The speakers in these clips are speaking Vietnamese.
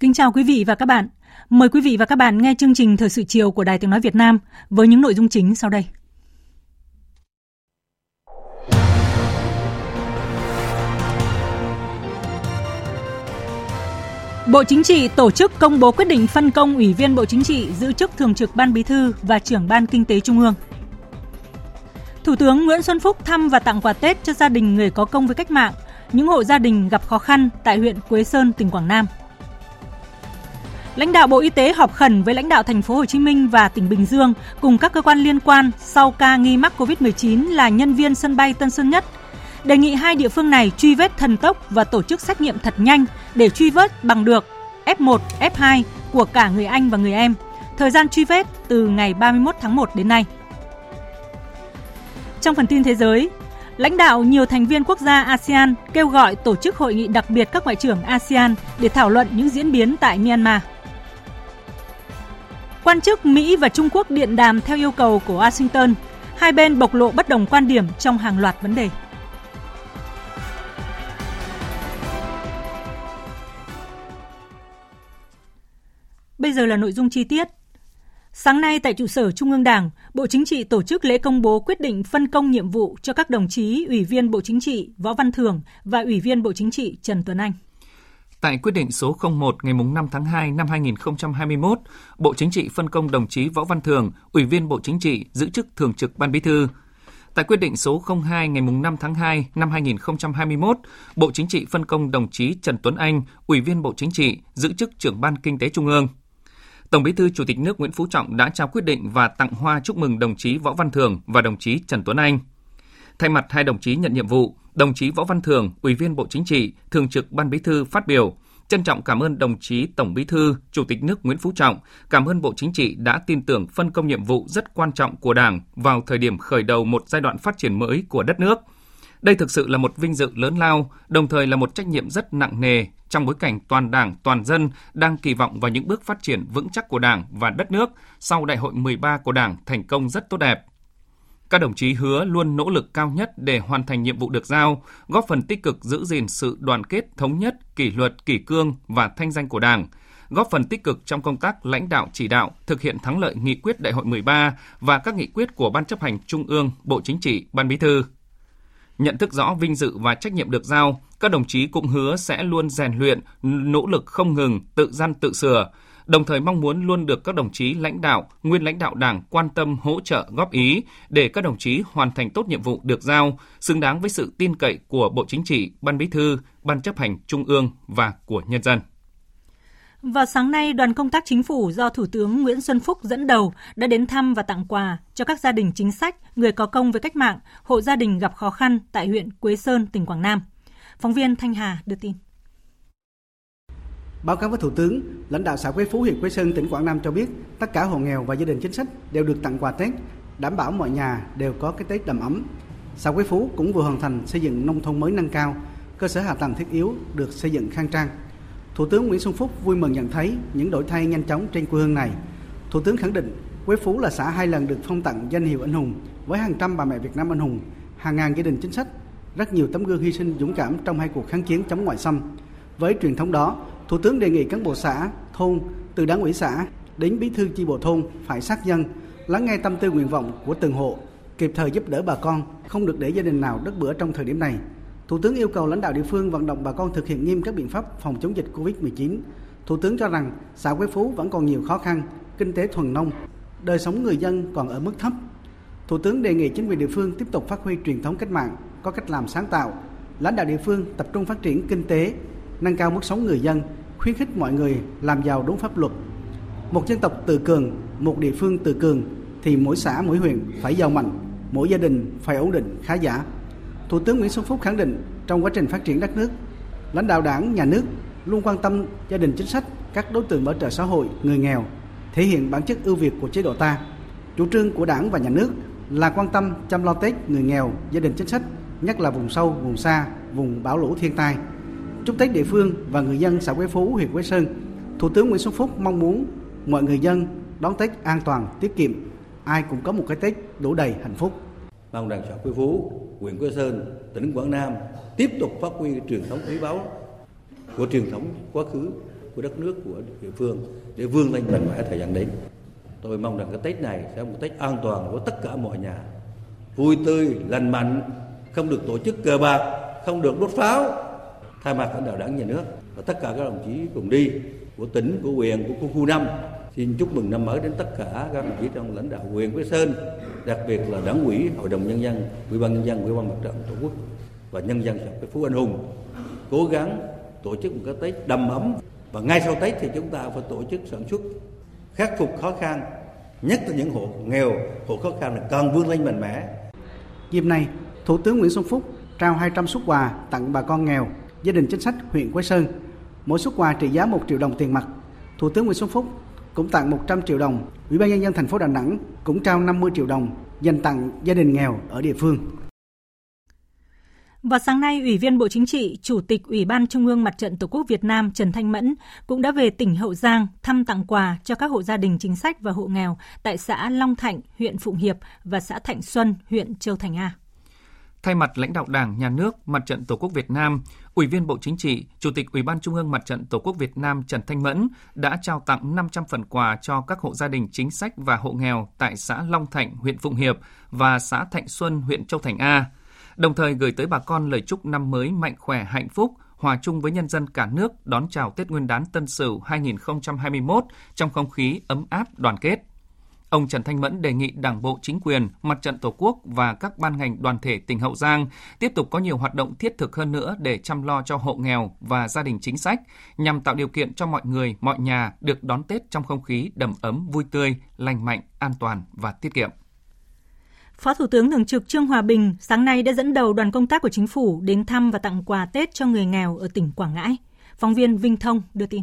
Kính chào quý vị và các bạn. Mời quý vị và các bạn nghe chương trình Thời sự chiều của Đài Tiếng Nói Việt Nam với những nội dung chính sau đây. Bộ Chính trị tổ chức công bố quyết định phân công Ủy viên Bộ Chính trị giữ chức Thường trực Ban Bí thư và Trưởng Ban Kinh tế Trung ương. Thủ tướng Nguyễn Xuân Phúc thăm và tặng quà Tết cho gia đình người có công với cách mạng, những hộ gia đình gặp khó khăn tại huyện Quế Sơn, tỉnh Quảng Nam. Lãnh đạo Bộ Y tế họp khẩn với lãnh đạo thành phố Hồ Chí Minh và tỉnh Bình Dương cùng các cơ quan liên quan sau ca nghi mắc Covid-19 là nhân viên sân bay Tân Sơn Nhất. Đề nghị hai địa phương này truy vết thần tốc và tổ chức xét nghiệm thật nhanh để truy vết bằng được F1, F2 của cả người anh và người em. Thời gian truy vết từ ngày 31 tháng 1 đến nay. Trong phần tin thế giới, lãnh đạo nhiều thành viên quốc gia ASEAN kêu gọi tổ chức hội nghị đặc biệt các ngoại trưởng ASEAN để thảo luận những diễn biến tại Myanmar. Quan chức Mỹ và Trung Quốc điện đàm theo yêu cầu của Washington. Hai bên bộc lộ bất đồng quan điểm trong hàng loạt vấn đề. Bây giờ là nội dung chi tiết. Sáng nay tại trụ sở Trung ương Đảng, Bộ Chính trị tổ chức lễ công bố quyết định phân công nhiệm vụ cho các đồng chí Ủy viên Bộ Chính trị Võ Văn Thưởng và Ủy viên Bộ Chính trị Trần Tuấn Anh. Tại quyết định số 01 ngày 5 tháng 2 năm 2021, Bộ Chính trị phân công đồng chí Võ Văn Thưởng, Ủy viên Bộ Chính trị giữ chức Thường trực Ban Bí thư. Tại quyết định số 02 ngày 5 tháng 2 năm 2021, Bộ Chính trị phân công đồng chí Trần Tuấn Anh, Ủy viên Bộ Chính trị giữ chức Trưởng Ban Kinh tế Trung ương. Tổng Bí thư Chủ tịch nước Nguyễn Phú Trọng đã trao quyết định và tặng hoa chúc mừng đồng chí Võ Văn Thưởng và đồng chí Trần Tuấn Anh. Thay mặt hai đồng chí nhận nhiệm vụ, đồng chí Võ Văn Thưởng, Ủy viên Bộ Chính trị, Thường trực Ban Bí thư phát biểu: "Trân trọng cảm ơn đồng chí Tổng Bí thư, Chủ tịch nước Nguyễn Phú Trọng, cảm ơn Bộ Chính trị đã tin tưởng phân công nhiệm vụ rất quan trọng của Đảng vào thời điểm khởi đầu một giai đoạn phát triển mới của đất nước. Đây thực sự là một vinh dự lớn lao, đồng thời là một trách nhiệm rất nặng nề trong bối cảnh toàn Đảng, toàn dân đang kỳ vọng vào những bước phát triển vững chắc của Đảng và đất nước sau Đại hội 13 của Đảng thành công rất tốt đẹp. Các đồng chí hứa luôn nỗ lực cao nhất để hoàn thành nhiệm vụ được giao, góp phần tích cực giữ gìn sự đoàn kết, thống nhất, kỷ luật, kỷ cương và thanh danh của Đảng, góp phần tích cực trong công tác lãnh đạo chỉ đạo, thực hiện thắng lợi nghị quyết Đại hội 13 và các nghị quyết của Ban chấp hành Trung ương, Bộ Chính trị, Ban Bí thư. Nhận thức rõ vinh dự và trách nhiệm được giao, các đồng chí cũng hứa sẽ luôn rèn luyện, nỗ lực không ngừng, tự răn tự sửa, đồng thời mong muốn luôn được các đồng chí lãnh đạo, nguyên lãnh đạo Đảng quan tâm, hỗ trợ, góp ý để các đồng chí hoàn thành tốt nhiệm vụ được giao, xứng đáng với sự tin cậy của Bộ Chính trị, Ban Bí thư, Ban chấp hành Trung ương và của nhân dân." Vào sáng nay, đoàn công tác chính phủ do Thủ tướng Nguyễn Xuân Phúc dẫn đầu đã đến thăm và tặng quà cho các gia đình chính sách, người có công với cách mạng, hộ gia đình gặp khó khăn tại huyện Quế Sơn, tỉnh Quảng Nam. Phóng viên Thanh Hà đưa tin. Báo cáo với Thủ tướng, lãnh đạo xã Quế Phú, huyện Quế Sơn, tỉnh Quảng Nam cho biết tất cả hộ nghèo và gia đình chính sách đều được tặng quà Tết, đảm bảo mọi nhà đều có cái Tết đầm ấm. Xã Quế Phú cũng vừa hoàn thành xây dựng nông thôn mới nâng cao, cơ sở hạ tầng thiết yếu được xây dựng khang trang. Thủ tướng Nguyễn Xuân Phúc vui mừng nhận thấy những đổi thay nhanh chóng trên quê hương này. Thủ tướng khẳng định Quế Phú là xã 2 lần được phong tặng danh hiệu anh hùng với hàng trăm bà mẹ Việt Nam anh hùng, hàng ngàn gia đình chính sách, rất nhiều tấm gương hy sinh dũng cảm trong 2 cuộc kháng chiến chống ngoại xâm. Với truyền thống đó, Thủ tướng đề nghị cán bộ xã, thôn, từ Đảng ủy xã đến Bí thư chi bộ thôn phải sát dân, lắng nghe tâm tư nguyện vọng của từng hộ, kịp thời giúp đỡ bà con, không được để gia đình nào đứt bữa trong thời điểm này. Thủ tướng yêu cầu lãnh đạo địa phương vận động bà con thực hiện nghiêm các biện pháp phòng chống dịch Covid-19. Thủ tướng cho rằng xã Quế Phú vẫn còn nhiều khó khăn, kinh tế thuần nông, đời sống người dân còn ở mức thấp. Thủ tướng đề nghị chính quyền địa phương tiếp tục phát huy truyền thống cách mạng, có cách làm sáng tạo, lãnh đạo địa phương tập trung phát triển kinh tế, nâng cao mức sống người dân, khuyến khích mọi người làm giàu đúng pháp luật. Một dân tộc tự cường, một địa phương tự cường thì mỗi xã, mỗi huyện phải giàu mạnh, mỗi gia đình phải ổn định khá giả. Thủ tướng Nguyễn Xuân Phúc khẳng định trong quá trình phát triển đất nước, lãnh đạo Đảng, Nhà nước luôn quan tâm gia đình chính sách, các đối tượng bảo trợ xã hội, người nghèo, thể hiện bản chất ưu việt của chế độ ta. Chủ trương của Đảng và Nhà nước là quan tâm chăm lo Tết người nghèo, gia đình chính sách, nhất là vùng sâu, vùng xa, vùng bão lũ thiên tai. Chúc Tết địa phương và người dân xã Quế Phú, huyện Quế Sơn, Thủ tướng Nguyễn Xuân Phúc mong muốn mọi người dân đón Tết an toàn, tiết kiệm, ai cũng có một cái Tết đủ đầy hạnh phúc. Mong rằng xã Quế Phú, huyện Quế Sơn, tỉnh Quảng Nam tiếp tục phát huy truyền thống quý báu của truyền thống quá khứ của đất nước, của địa phương để vươn lên mạnh mẽ thời gian đến. Tôi mong rằng cái Tết này sẽ một Tết an toàn của tất cả mọi nhà, vui tươi, lành mạnh, không được tổ chức cờ bạc, không được đốt pháo. Thay mặt lãnh đạo Đảng, Nhà nước và tất cả các đồng chí cùng đi của tỉnh, của huyện, của khu 5, xin chúc mừng năm mới đến tất cả các đồng chí trong lãnh đạo huyện Quế Sơn, đặc biệt là Đảng ủy, Hội đồng Nhân dân, Ủy ban Nhân dân, Ủy ban Mặt trận Tổ quốc và nhân dân xã Quế Phú anh hùng cố gắng tổ chức một cái Tết đầm ấm. Và ngay sau Tết thì chúng ta phải tổ chức sản xuất, khắc phục khó khăn, nhất là những hộ nghèo, hộ khó khăn là càng vươn lên mạnh mẽ. Dịp này, Thủ tướng Nguyễn Xuân Phúc trao 200 suất quà tặng bà con nghèo, gia đình chính sách huyện Quế Sơn. Mỗi suất quà trị giá 1 triệu đồng tiền mặt. Thủ tướng Nguyễn Xuân Phúc cũng tặng 100 triệu đồng. Ủy ban Nhân dân thành phố Đà Nẵng cũng trao 50 triệu đồng dành tặng gia đình nghèo ở địa phương. Và sáng nay, Ủy viên Bộ Chính trị, Chủ tịch Ủy ban Trung ương Mặt trận Tổ quốc Việt Nam Trần Thanh Mẫn cũng đã về tỉnh Hậu Giang thăm tặng quà cho các hộ gia đình chính sách và hộ nghèo tại xã Long Thạnh, huyện Phụng Hiệp và xã Thạnh Xuân, huyện Châu Thành A. Thay mặt lãnh đạo Đảng, Nhà nước, Mặt trận Tổ quốc Việt Nam, Ủy viên Bộ Chính trị, Chủ tịch Ủy ban Trung ương Mặt trận Tổ quốc Việt Nam Trần Thanh Mẫn đã trao tặng 500 phần quà cho các hộ gia đình chính sách và hộ nghèo tại xã Long Thạnh, huyện Phụng Hiệp và xã Thạnh Xuân, huyện Châu Thành A. Đồng thời gửi tới bà con lời chúc năm mới mạnh khỏe, hạnh phúc, hòa chung với nhân dân cả nước đón chào Tết Nguyên đán Tân Sửu 2021 trong không khí ấm áp đoàn kết. Ông Trần Thanh Mẫn đề nghị Đảng bộ, chính quyền, Mặt trận Tổ quốc và các ban ngành đoàn thể tỉnh Hậu Giang tiếp tục có nhiều hoạt động thiết thực hơn nữa để chăm lo cho hộ nghèo và gia đình chính sách, nhằm tạo điều kiện cho mọi người, mọi nhà được đón Tết trong không khí đầm ấm, vui tươi, lành mạnh, an toàn và tiết kiệm. Phó Thủ tướng Thường trực Trương Hòa Bình sáng nay đã dẫn đầu đoàn công tác của Chính phủ đến thăm và tặng quà Tết cho người nghèo ở tỉnh Quảng Ngãi. Phóng viên Vinh Thông đưa tin.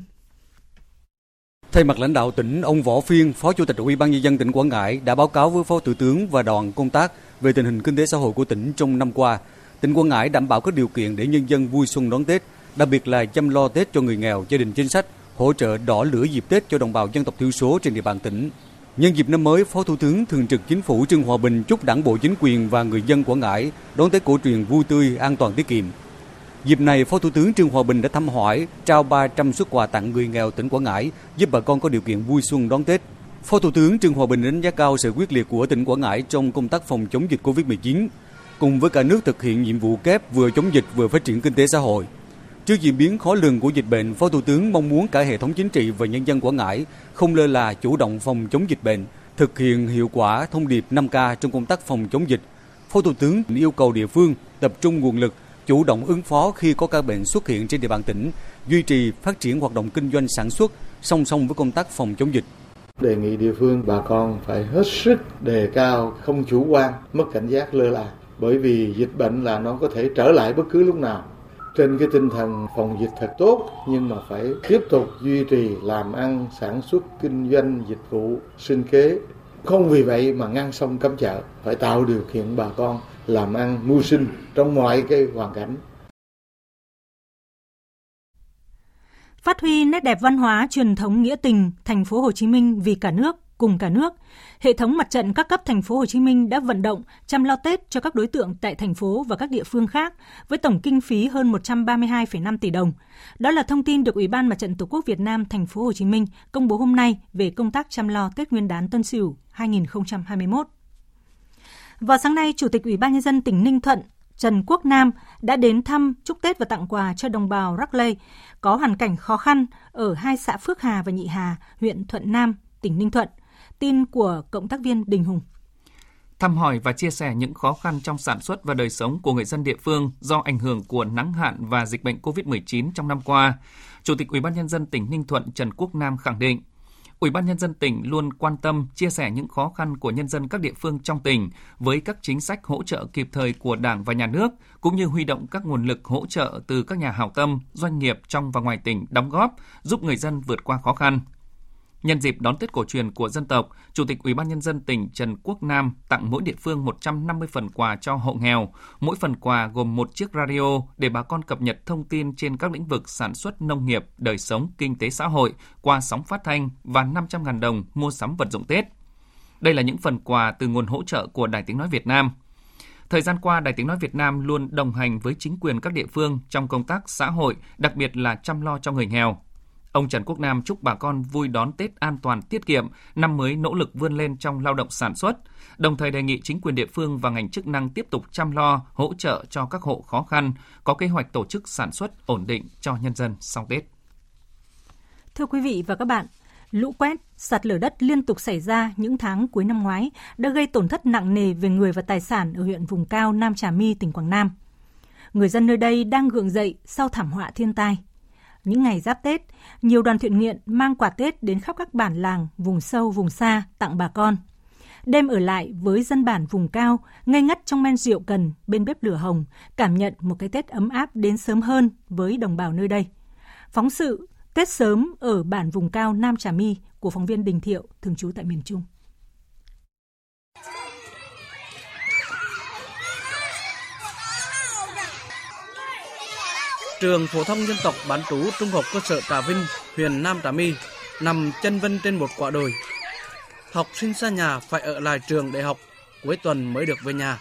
Thay mặt lãnh đạo tỉnh, ông Võ Phiên, Phó Chủ tịch Ủy ban Nhân dân tỉnh Quảng Ngãi đã báo cáo với Phó Thủ tướng và đoàn công tác về tình hình kinh tế xã hội của tỉnh trong năm qua. Tỉnh Quảng Ngãi đảm bảo các điều kiện để nhân dân vui xuân đón Tết, đặc biệt là chăm lo Tết cho người nghèo, gia đình chính sách, hỗ trợ đỏ lửa dịp Tết cho đồng bào dân tộc thiểu số trên địa bàn tỉnh. Nhân dịp năm mới, Phó Thủ tướng Thường trực Chính phủ Trương Hòa Bình chúc Đảng bộ, chính quyền và người dân Quảng Ngãi đón Tết cổ truyền vui tươi, an toàn, tiết kiệm. Dịp này, Phó Thủ tướng Trương Hòa Bình đã thăm hỏi, trao 300 suất quà tặng người nghèo tỉnh Quảng Ngãi, giúp bà con có điều kiện vui xuân đón Tết. Phó Thủ tướng Trương Hòa Bình đánh giá cao sự quyết liệt của tỉnh Quảng Ngãi trong công tác phòng chống dịch Covid-19, cùng với cả nước thực hiện nhiệm vụ kép vừa chống dịch vừa phát triển kinh tế xã hội. Trước diễn biến khó lường của dịch bệnh, Phó Thủ tướng mong muốn cả hệ thống chính trị và nhân dân Quảng Ngãi không lơ là, chủ động phòng chống dịch bệnh, thực hiện hiệu quả thông điệp 5K trong công tác phòng chống dịch. Phó Thủ tướng yêu cầu địa phương tập trung nguồn lực, chủ động ứng phó khi có ca bệnh xuất hiện trên địa bàn tỉnh, duy trì phát triển hoạt động kinh doanh sản xuất song song với công tác phòng chống dịch. Đề nghị địa phương bà con phải hết sức đề cao, không chủ quan, mất cảnh giác lơ là, bởi vì dịch bệnh là nó có thể trở lại bất cứ lúc nào. Trên cái tinh thần phòng dịch thật tốt, nhưng mà phải tiếp tục duy trì làm ăn, sản xuất, kinh doanh, dịch vụ, sinh kế. Không vì vậy mà ngăn sông cấm chợ, phải tạo điều kiện bà con làm ăn, mưu sinh trong mọi cái hoàn cảnh. Phát huy nét đẹp văn hóa truyền thống nghĩa tình Thành phố Hồ Chí Minh vì cả nước, cùng cả nước. Hệ thống mặt trận các cấp Thành phố Hồ Chí Minh đã vận động chăm lo Tết cho các đối tượng tại thành phố và các địa phương khác với tổng kinh phí hơn 132,5 tỷ đồng. Đó là thông tin được Ủy ban Mặt trận Tổ quốc Việt Nam Thành phố Hồ Chí Minh công bố hôm nay về công tác chăm lo Tết Nguyên đán Tân Sửu 2021. Vào sáng nay, Chủ tịch Ủy ban Nhân dân tỉnh Ninh Thuận Trần Quốc Nam đã đến thăm, chúc Tết và tặng quà cho đồng bào Rắc Lây có hoàn cảnh khó khăn ở hai xã Phước Hà và Nhị Hà, huyện Thuận Nam, tỉnh Ninh Thuận. Tin của cộng tác viên Đình Hùng. thăm hỏi và chia sẻ những khó khăn trong sản xuất và đời sống của người dân địa phương do ảnh hưởng của nắng hạn và dịch bệnh COVID-19 trong năm qua, Chủ tịch UBND tỉnh Ninh Thuận Trần Quốc Nam khẳng định, UBND tỉnh luôn quan tâm, chia sẻ những khó khăn của nhân dân các địa phương trong tỉnh với các chính sách hỗ trợ kịp thời của Đảng và Nhà nước, cũng như huy động các nguồn lực hỗ trợ từ các nhà hảo tâm, doanh nghiệp trong và ngoài tỉnh đóng góp, giúp người dân vượt qua khó khăn. Nhân dịp đón Tết cổ truyền của dân tộc, Chủ tịch UBND tỉnh Trần Quốc Nam tặng mỗi địa phương 150 phần quà cho hộ nghèo, mỗi phần quà gồm một chiếc radio để bà con cập nhật thông tin trên các lĩnh vực sản xuất nông nghiệp, đời sống, kinh tế xã hội, qua sóng phát thanh và 500.000 đồng mua sắm vật dụng Tết. Đây là những phần quà từ nguồn hỗ trợ của Đài Tiếng Nói Việt Nam. Thời gian qua, Đài Tiếng Nói Việt Nam luôn đồng hành với chính quyền các địa phương trong công tác xã hội, đặc biệt là chăm lo cho người nghèo. Ông Trần Quốc Nam chúc bà con vui đón Tết an toàn tiết kiệm, năm mới nỗ lực vươn lên trong lao động sản xuất, đồng thời đề nghị chính quyền địa phương và ngành chức năng tiếp tục chăm lo, hỗ trợ cho các hộ khó khăn, có kế hoạch tổ chức sản xuất ổn định cho nhân dân sau Tết. Thưa quý vị và các bạn, lũ quét, sạt lở đất liên tục xảy ra những tháng cuối năm ngoái đã gây tổn thất nặng nề về người và tài sản ở huyện vùng cao Nam Trà My, tỉnh Quảng Nam. Người dân nơi đây đang gượng dậy sau thảm họa thiên tai. Những ngày giáp Tết, nhiều đoàn thiện nguyện mang quà Tết đến khắp các bản làng, vùng sâu, vùng xa tặng bà con. Đêm ở lại với dân bản vùng cao, ngây ngất trong men rượu cần bên bếp lửa hồng, cảm nhận một cái Tết ấm áp đến sớm hơn với đồng bào nơi đây. Phóng sự Tết sớm ở bản vùng cao Nam Trà My của phóng viên Đình Thiệu, thường trú tại miền Trung. Trường phổ thông dân tộc bán trú Trung học cơ sở Trà Vinh, huyện Nam Trà My nằm chân vân trên một quả đồi. Học sinh xa nhà phải ở lại trường để học, cuối tuần mới được về nhà.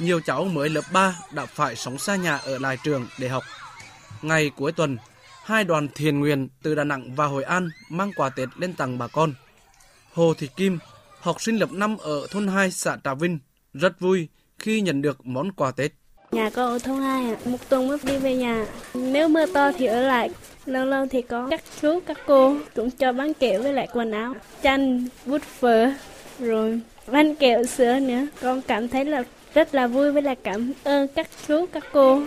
Nhiều cháu mới lớp 3 đã phải sống xa nhà ở lại trường để học. Ngày cuối tuần, hai đoàn thiện nguyện từ Đà Nẵng và Hội An mang quà Tết lên tặng bà con. Hồ Thị Kim, học sinh lớp 5 ở thôn 2 xã Trà Vinh, rất vui khi nhận được món quà Tết. Nhà con ở thôn 2, một tuần mới đi về nhà. Nếu mưa to thì ở lại, lâu lâu thì có các chú, các cô cũng cho bán kẹo với lại quần áo, chăn, bút phở, rồi bánh kẹo, sữa nữa. Con cảm thấy là rất là vui với lại cảm ơn các chú, các cô.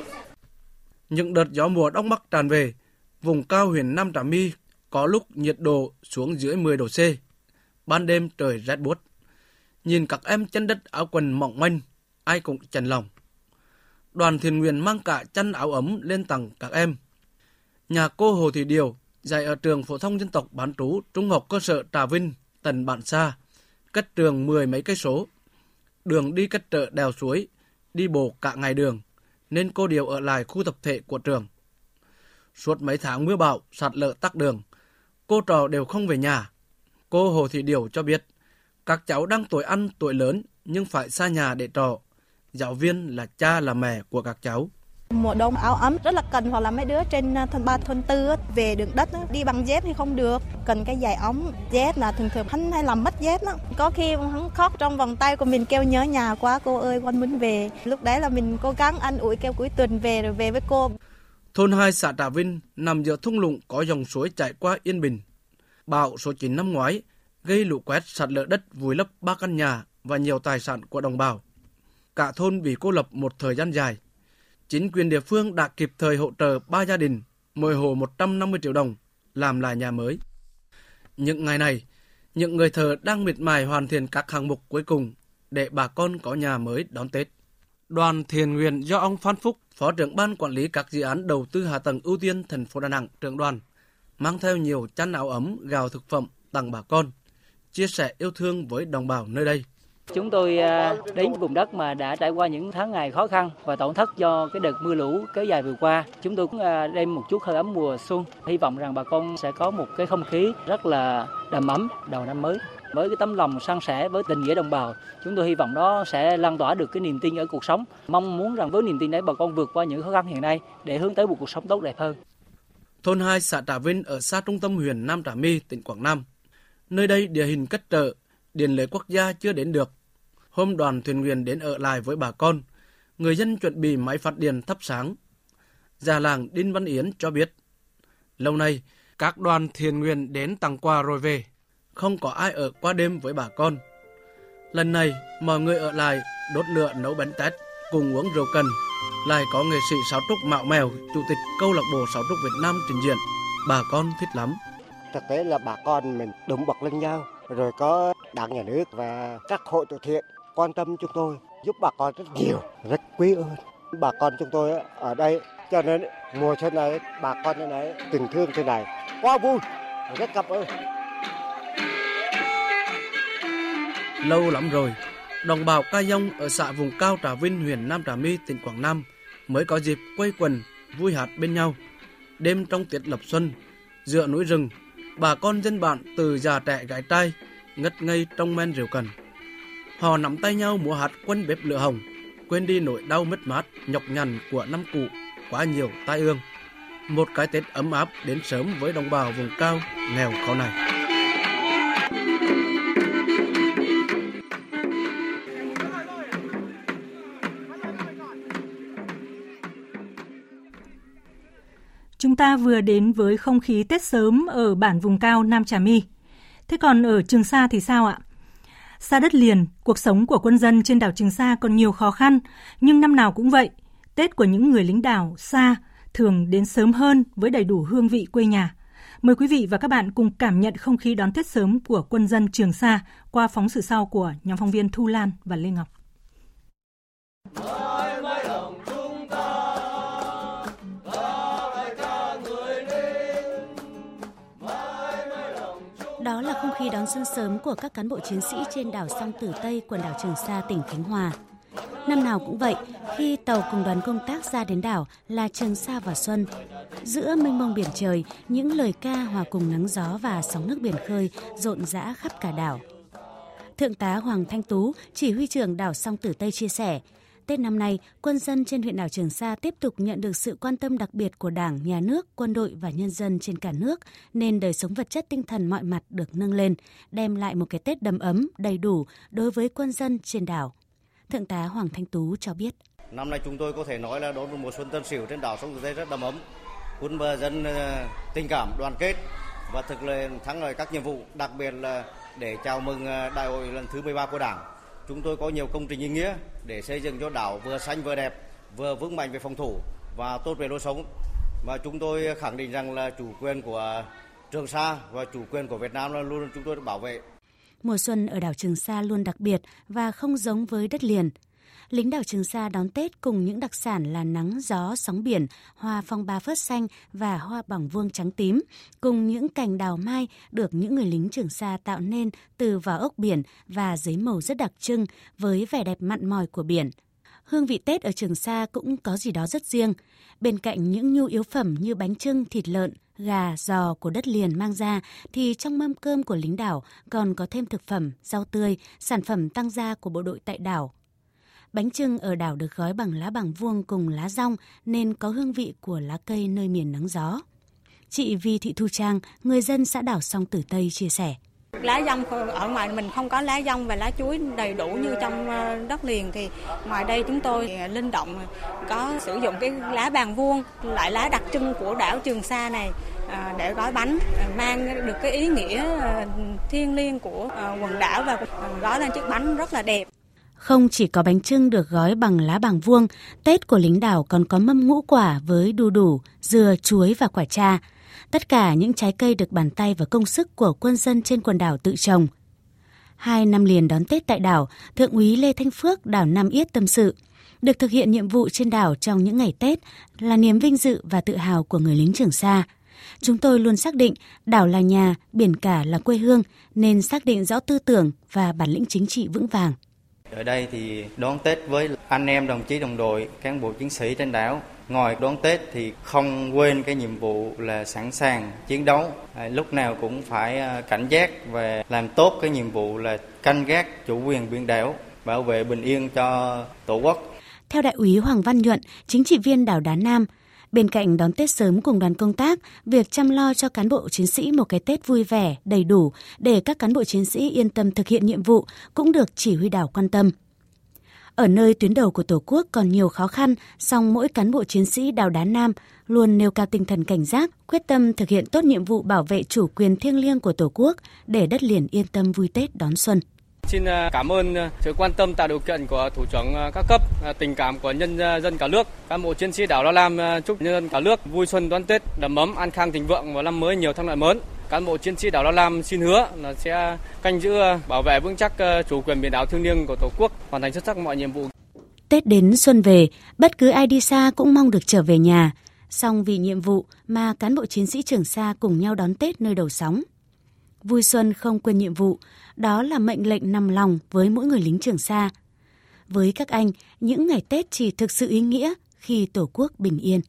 Những đợt gió mùa Đông Bắc tràn về, vùng cao huyện Nam Trà My có lúc nhiệt độ xuống dưới 10 độ C. Ban đêm trời rét buốt. Nhìn các em chân đất áo quần mỏng manh, ai cũng chạnh lòng. Đoàn thiện nguyện mang cả chăn áo ấm lên tặng các em. Nhà cô Hồ Thị Điều, dạy ở trường phổ thông dân tộc bán trú Trung học cơ sở Trà Vinh, tận bản xa, cách trường 10 mấy cây số. Đường đi cách chợ đèo suối, đi bộ cả ngày đường, nên cô Điều ở lại khu tập thể của trường. Suốt mấy tháng mưa bão, sạt lở tắc đường, cô trò đều không về nhà. Cô Hồ Thị Điều cho biết, các cháu đang tuổi ăn tuổi lớn nhưng phải xa nhà để trò. Giáo viên là cha là mẹ của các cháu. Mùa đông áo ấm rất là cần, hoặc là mấy đứa trên thôn 3, thôn 4 về đường đất đi bằng dép thì không được, cần cái giày ống. Dép là thường hắn hay làm mất dép đó. Có khi hắn khóc trong vòng tay của mình kêu nhớ nhà quá cô ơi, con muốn về. Lúc đấy là mình cố gắng ăn ủi kêu cuối tuần về rồi về với cô. Thôn 2 xã Trà Vinh nằm giữa thung lũng có dòng suối chảy qua yên bình. Bão số 9 năm ngoái gây lũ quét, sạt lở đất vùi lấp 3 căn nhà và nhiều tài sản của đồng bào. Cả thôn bị cô lập một thời gian dài. Chính quyền địa phương đã kịp thời hỗ trợ 3 gia đình, mỗi hộ 150 triệu đồng, làm lại nhà mới. Những ngày này, những người thợ đang miệt mài hoàn thiện các hạng mục cuối cùng để bà con có nhà mới đón Tết. Đoàn thiện nguyện do ông Phan Phúc, Phó trưởng Ban Quản lý các dự án đầu tư hạ tầng ưu tiên thành phố Đà Nẵng, trưởng đoàn, mang theo nhiều chăn áo ấm, gạo thực phẩm tặng bà con, chia sẻ yêu thương với đồng bào nơi đây. Chúng tôi đến vùng đất mà đã trải qua những tháng ngày khó khăn và tổn thất do cái đợt mưa lũ kéo dài vừa qua. Chúng tôi cũng đem một chút hơi ấm mùa xuân. Hy vọng rằng bà con sẽ có một cái không khí rất là đầm ấm đầu năm mới. Với cái tấm lòng san sẻ, với tình nghĩa đồng bào, chúng tôi hy vọng đó sẽ lan tỏa được cái niềm tin ở cuộc sống. Mong muốn rằng với niềm tin đấy bà con vượt qua những khó khăn hiện nay để hướng tới một cuộc sống tốt đẹp hơn. Thôn 2 xã Trà Vinh ở xa trung tâm huyện Nam Trà My, tỉnh Quảng Nam. Nơi đây địa hình cách trở, điện lưới quốc gia chưa đến được. Hôm đoàn thuyền nguyện đến ở lại với bà con, người dân chuẩn bị máy phát điện thắp sáng. Già làng Đinh Văn Yến cho biết, lâu nay các đoàn thiện nguyện đến tặng quà rồi về, không có ai ở qua đêm với bà con. Lần này mọi người ở lại đốt lửa nấu bánh tét cùng uống rượu cần. Lại có nghệ sĩ sáo trúc Mạo Mèo, chủ tịch câu lạc bộ sáo trúc Việt Nam trình diện. Bà con thích lắm. Thực tế là bà con mình đùm bọc lên nhau, rồi có Đảng, Nhà nước và các hội từ thiện quan tâm chúng tôi, giúp bà con rất nhiều, rất quý ơn bà con chúng tôi ở đây. Cho nên mùa xuân này bà con ở đây tình thương thế này quá vui, rất cảm ơn. Lâu lắm rồi, đồng bào ca dông ở xã vùng cao Trà Vinh, huyện Nam Trà My, tỉnh Quảng Nam mới có dịp quây quần vui hát bên nhau. Đêm trong tiết lập xuân, giữa núi rừng, bà con dân bản từ già trẻ gái trai ngất ngây trong men rượu cần. Họ nắm tay nhau múa hát Quân Bếp Lửa Hồng, quên đi nỗi đau mất mát nhọc nhằn của năm cũ quá nhiều tai ương. Một cái Tết ấm áp đến sớm với đồng bào vùng cao nghèo khó này. Chúng ta vừa đến với không khí Tết sớm ở bản vùng cao Nam Trà My. Thế còn ở Trường Sa thì sao ạ? Xa đất liền, cuộc sống của quân dân trên đảo Trường Sa còn nhiều khó khăn, nhưng năm nào cũng vậy, Tết của những người lính đảo xa thường đến sớm hơn với đầy đủ hương vị quê nhà. Mời quý vị và các bạn cùng cảm nhận không khí đón Tết sớm của quân dân Trường Sa qua phóng sự sau của nhóm phóng viên Thu Lan và Lê Ngọc. Đó là không khí đón xuân sớm của các cán bộ chiến sĩ trên đảo Song Tử Tây, quần đảo Trường Sa, tỉnh Khánh Hòa. Năm nào cũng vậy, khi tàu cùng đoàn công tác ra đến đảo là Trường Sa vào xuân. Giữa mênh mông biển trời, những lời ca hòa cùng nắng gió và sóng nước biển khơi rộn rã khắp cả đảo. Thượng tá Hoàng Thanh Tú, chỉ huy trưởng đảo Song Tử Tây chia sẻ, Tết năm nay, quân dân trên huyện đảo Trường Sa tiếp tục nhận được sự quan tâm đặc biệt của Đảng, Nhà nước, quân đội và nhân dân trên cả nước, nên đời sống vật chất tinh thần mọi mặt được nâng lên, đem lại một cái Tết đầm ấm, đầy đủ đối với quân dân trên đảo. Thượng tá Hoàng Thanh Tú cho biết. Năm nay chúng tôi có thể nói là đón một mùa xuân Tân Sửu trên đảo Song Tử Tây rất đầm ấm, quân dân tình cảm, đoàn kết và thực là thắng lợi các nhiệm vụ, đặc biệt là để chào mừng đại hội lần thứ 13 của Đảng. Chúng tôi có nhiều công trình ý nghĩa để xây dựng cho đảo vừa xanh vừa đẹp, vừa vững mạnh về phòng thủ và tốt về lối sống. Và chúng tôi khẳng định rằng là chủ quyền của Trường Sa và chủ quyền của Việt Nam là luôn chúng tôi bảo vệ. Mùa xuân ở đảo Trường Sa luôn đặc biệt và không giống với đất liền. Lính đảo Trường Sa đón Tết cùng những đặc sản là nắng, gió, sóng biển, hoa phong ba phớt xanh và hoa bằng vuông trắng tím, cùng những cành đào mai được những người lính Trường Sa tạo nên từ vỏ ốc biển và giấy màu rất đặc trưng với vẻ đẹp mặn mòi của biển. Hương vị Tết ở Trường Sa cũng có gì đó rất riêng. Bên cạnh những nhu yếu phẩm như bánh chưng, thịt lợn, gà, giò của đất liền mang ra thì trong mâm cơm của lính đảo còn có thêm thực phẩm, rau tươi, sản phẩm tăng gia của bộ đội tại đảo. Bánh chưng ở đảo được gói bằng lá bảng vuông cùng lá dong nên có hương vị của lá cây nơi miền nắng gió. Chị Vi Thị Thu Trang, người dân xã đảo Song Tử Tây chia sẻ. Lá dong ở ngoài mình không có lá dong và lá chuối đầy đủ như trong đất liền, thì ngoài đây chúng tôi linh động có sử dụng cái lá bảng vuông, loại lá đặc trưng của đảo Trường Sa này để gói bánh, mang được cái ý nghĩa thiêng liêng của quần đảo và gói lên chiếc bánh rất là đẹp. Không chỉ có bánh chưng được gói bằng lá bàng vuông, Tết của lính đảo còn có mâm ngũ quả với đu đủ, dừa, chuối và quả tra. Tất cả những trái cây được bàn tay và công sức của quân dân trên quần đảo tự trồng. 2 năm liền đón Tết tại đảo, Thượng úy Lê Thanh Phước, đảo Nam Yết tâm sự. Được thực hiện nhiệm vụ trên đảo trong những ngày Tết là niềm vinh dự và tự hào của người lính Trường Sa. Chúng tôi luôn xác định đảo là nhà, biển cả là quê hương, nên xác định rõ tư tưởng và bản lĩnh chính trị vững vàng. Ở đây thì đón Tết với anh em, đồng chí, đồng đội, cán bộ chiến sĩ trên đảo. Ngoài đón Tết thì không quên cái nhiệm vụ là sẵn sàng chiến đấu. Lúc nào cũng phải cảnh giác và làm tốt cái nhiệm vụ là canh gác chủ quyền biển đảo, bảo vệ bình yên cho Tổ quốc. Theo Đại úy Hoàng Văn Nhuận, chính trị viên đảo Đá Nam, bên cạnh đón Tết sớm cùng đoàn công tác, việc chăm lo cho cán bộ chiến sĩ một cái Tết vui vẻ, đầy đủ để các cán bộ chiến sĩ yên tâm thực hiện nhiệm vụ cũng được chỉ huy đảo quan tâm. Ở nơi tuyến đầu của Tổ quốc còn nhiều khó khăn, song mỗi cán bộ chiến sĩ đảo Đá Nam luôn nêu cao tinh thần cảnh giác, quyết tâm thực hiện tốt nhiệm vụ bảo vệ chủ quyền thiêng liêng của Tổ quốc để đất liền yên tâm vui Tết đón xuân. Xin cảm ơn sự quan tâm tạo điều kiện của thủ trưởng các cấp, tình cảm của nhân dân cả nước. Cán bộ chiến sĩ đảo Lao Lam chúc nhân dân cả nước vui xuân đón Tết đầm ấm, an khang thịnh vượng và năm mới nhiều thắng lợi mới. Cán bộ chiến sĩ đảo Lao Lam xin hứa là sẽ canh giữ, bảo vệ vững chắc chủ quyền biển đảo thiêng liêng của Tổ quốc, hoàn thành xuất sắc mọi nhiệm vụ. Tết đến xuân về, bất cứ ai đi xa cũng mong được trở về nhà. Song vì nhiệm vụ mà cán bộ chiến sĩ Trường Sa cùng nhau đón Tết nơi đầu sóng. Vui xuân không quên nhiệm vụ, đó là mệnh lệnh nằm lòng với mỗi người lính Trường Sa. Với các anh, những ngày Tết chỉ thực sự ý nghĩa khi Tổ quốc bình yên.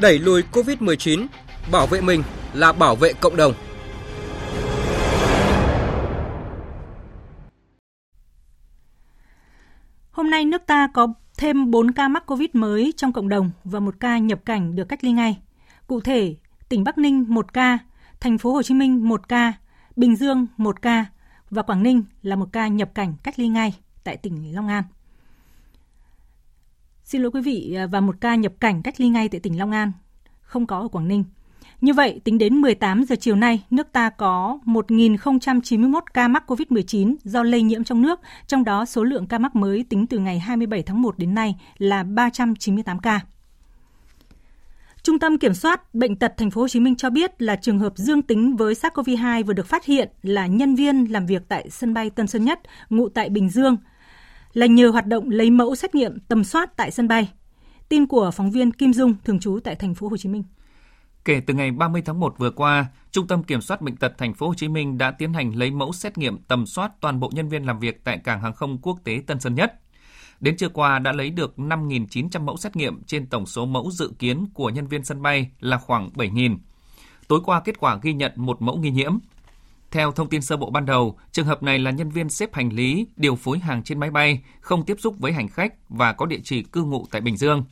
Đẩy lùi Covid-19, bảo vệ mình là bảo vệ cộng đồng. Hôm nay nước ta có thêm 4 ca mắc Covid mới trong cộng đồng và 1 ca nhập cảnh được cách ly ngay. Cụ thể, tỉnh Bắc Ninh 1 ca, thành phố Hồ Chí Minh 1 ca, Bình Dương 1 ca và Quảng Ninh là 1 ca nhập cảnh cách ly ngay tại tỉnh Long An. Xin lỗi quý vị, và 1 ca nhập cảnh cách ly ngay tại tỉnh Long An, không có ở Quảng Ninh. Như vậy, tính đến 18 giờ chiều nay, nước ta có 1.091 ca mắc COVID-19 do lây nhiễm trong nước, trong đó số lượng ca mắc mới tính từ ngày 27 tháng 1 đến nay là 398 ca. Trung tâm Kiểm soát Bệnh tật Thành phố Hồ Chí Minh cho biết là trường hợp dương tính với SARS-CoV-2 vừa được phát hiện là nhân viên làm việc tại sân bay Tân Sơn Nhất, ngụ tại Bình Dương, là nhờ hoạt động lấy mẫu xét nghiệm tầm soát tại sân bay. Tin của phóng viên Kim Dung thường trú tại Thành phố Hồ Chí Minh. Kể từ ngày 30 tháng 1 vừa qua, Trung tâm Kiểm soát Bệnh tật Thành phố Hồ Chí Minh đã tiến hành lấy mẫu xét nghiệm tầm soát toàn bộ nhân viên làm việc tại Cảng hàng không quốc tế Tân Sơn Nhất. Đến trưa qua đã lấy được 5.900 mẫu xét nghiệm trên tổng số mẫu dự kiến của nhân viên sân bay là khoảng 7.000. Tối qua kết quả ghi nhận một mẫu nghi nhiễm. Theo thông tin sơ bộ ban đầu, trường hợp này là nhân viên xếp hành lý, điều phối hàng trên máy bay, không tiếp xúc với hành khách và có địa chỉ cư ngụ tại Bình Dương.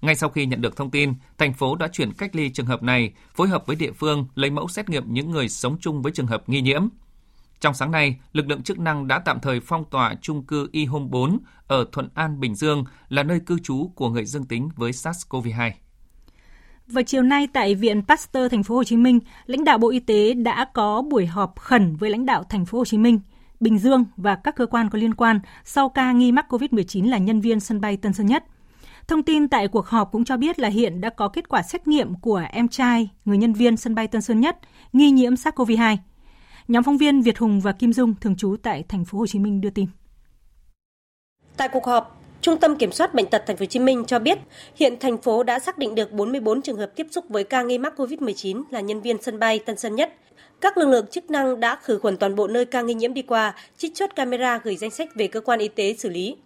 Ngay sau khi nhận được thông tin, thành phố đã chuyển cách ly trường hợp này, phối hợp với địa phương lấy mẫu xét nghiệm những người sống chung với trường hợp nghi nhiễm. Trong sáng nay, lực lượng chức năng đã tạm thời phong tỏa chung cư Y Home 4 ở Thuận An, Bình Dương là nơi cư trú của người dương tính với SARS-CoV-2. Và chiều nay tại Viện Pasteur Thành phố Hồ Chí Minh, lãnh đạo Bộ Y tế đã có buổi họp khẩn với lãnh đạo Thành phố Hồ Chí Minh, Bình Dương và các cơ quan có liên quan sau ca nghi mắc COVID-19 là nhân viên sân bay Tân Sơn Nhất. Thông tin tại cuộc họp cũng cho biết là hiện đã có kết quả xét nghiệm của em trai người nhân viên sân bay Tân Sơn Nhất nghi nhiễm SARS-CoV-2. Nhóm phóng viên Việt Hùng và Kim Dung thường trú tại Thành phố Hồ Chí Minh đưa tin. Tại cuộc họp, Trung tâm Kiểm soát Bệnh tật Thành phố Hồ Chí Minh cho biết hiện thành phố đã xác định được 44 trường hợp tiếp xúc với ca nghi mắc COVID-19 là nhân viên sân bay Tân Sơn Nhất. Các lực lượng chức năng đã khử khuẩn toàn bộ nơi ca nghi nhiễm đi qua, trích xuất camera gửi danh sách về cơ quan y tế xử lý.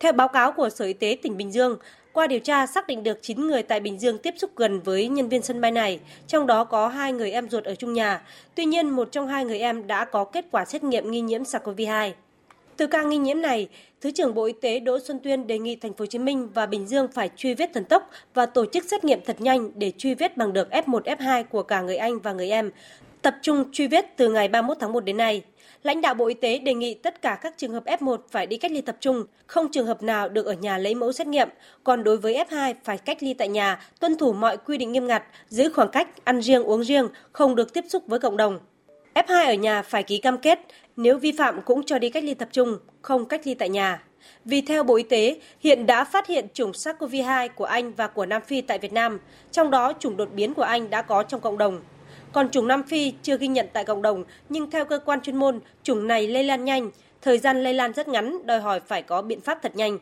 Theo báo cáo của Sở Y tế tỉnh Bình Dương, qua điều tra xác định được 9 người tại Bình Dương tiếp xúc gần với nhân viên sân bay này, trong đó có 2 người em ruột ở chung nhà. Tuy nhiên, một trong 2 người em đã có kết quả xét nghiệm nghi nhiễm SARS-CoV-2. Từ ca nghi nhiễm này, Thứ trưởng Bộ Y tế Đỗ Xuân Tuyên đề nghị Thành phố Hồ Chí Minh và Bình Dương phải truy vết thần tốc và tổ chức xét nghiệm thật nhanh để truy vết bằng được F1, F2 của cả người anh và người em, tập trung truy vết từ ngày 31 tháng 1 đến nay. Lãnh đạo Bộ Y tế đề nghị tất cả các trường hợp F1 phải đi cách ly tập trung, không trường hợp nào được ở nhà lấy mẫu xét nghiệm. Còn đối với F2 phải cách ly tại nhà, tuân thủ mọi quy định nghiêm ngặt, giữ khoảng cách, ăn riêng, uống riêng, không được tiếp xúc với cộng đồng. F2 ở nhà phải ký cam kết, nếu vi phạm cũng cho đi cách ly tập trung, không cách ly tại nhà. Vì theo Bộ Y tế, hiện đã phát hiện chủng SARS-CoV-2 của Anh và của Nam Phi tại Việt Nam, trong đó chủng đột biến của Anh đã có trong cộng đồng. Còn chủng Nam Phi chưa ghi nhận tại cộng đồng, nhưng theo cơ quan chuyên môn, chủng này lây lan nhanh, thời gian lây lan rất ngắn, đòi hỏi phải có biện pháp thật nhanh.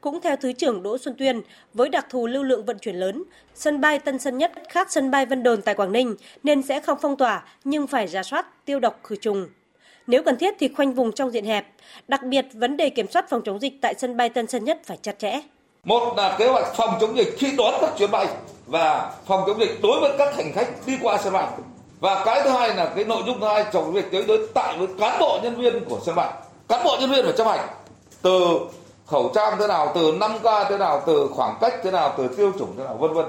Cũng theo Thứ trưởng Đỗ Xuân Tuyên, với đặc thù lưu lượng vận chuyển lớn, sân bay Tân Sơn Nhất khác sân bay Vân Đồn tại Quảng Ninh nên sẽ không phong tỏa nhưng phải rà soát, tiêu độc khử trùng. Nếu cần thiết thì khoanh vùng trong diện hẹp, đặc biệt vấn đề kiểm soát phòng chống dịch tại sân bay Tân Sơn Nhất phải chặt chẽ. Một là kế hoạch phòng chống dịch khi đón các chuyến bay và phòng chống dịch đối với các hành khách đi qua sân bay. Và cái thứ hai là cái nội dung thứ hai trong việc tới tại với cán bộ nhân viên của sân bay. Cán bộ nhân viên phải chấp hành từ khẩu trang thế nào, từ 5K thế nào, từ khoảng cách thế nào, từ tiêu chuẩn thế nào, vân vân.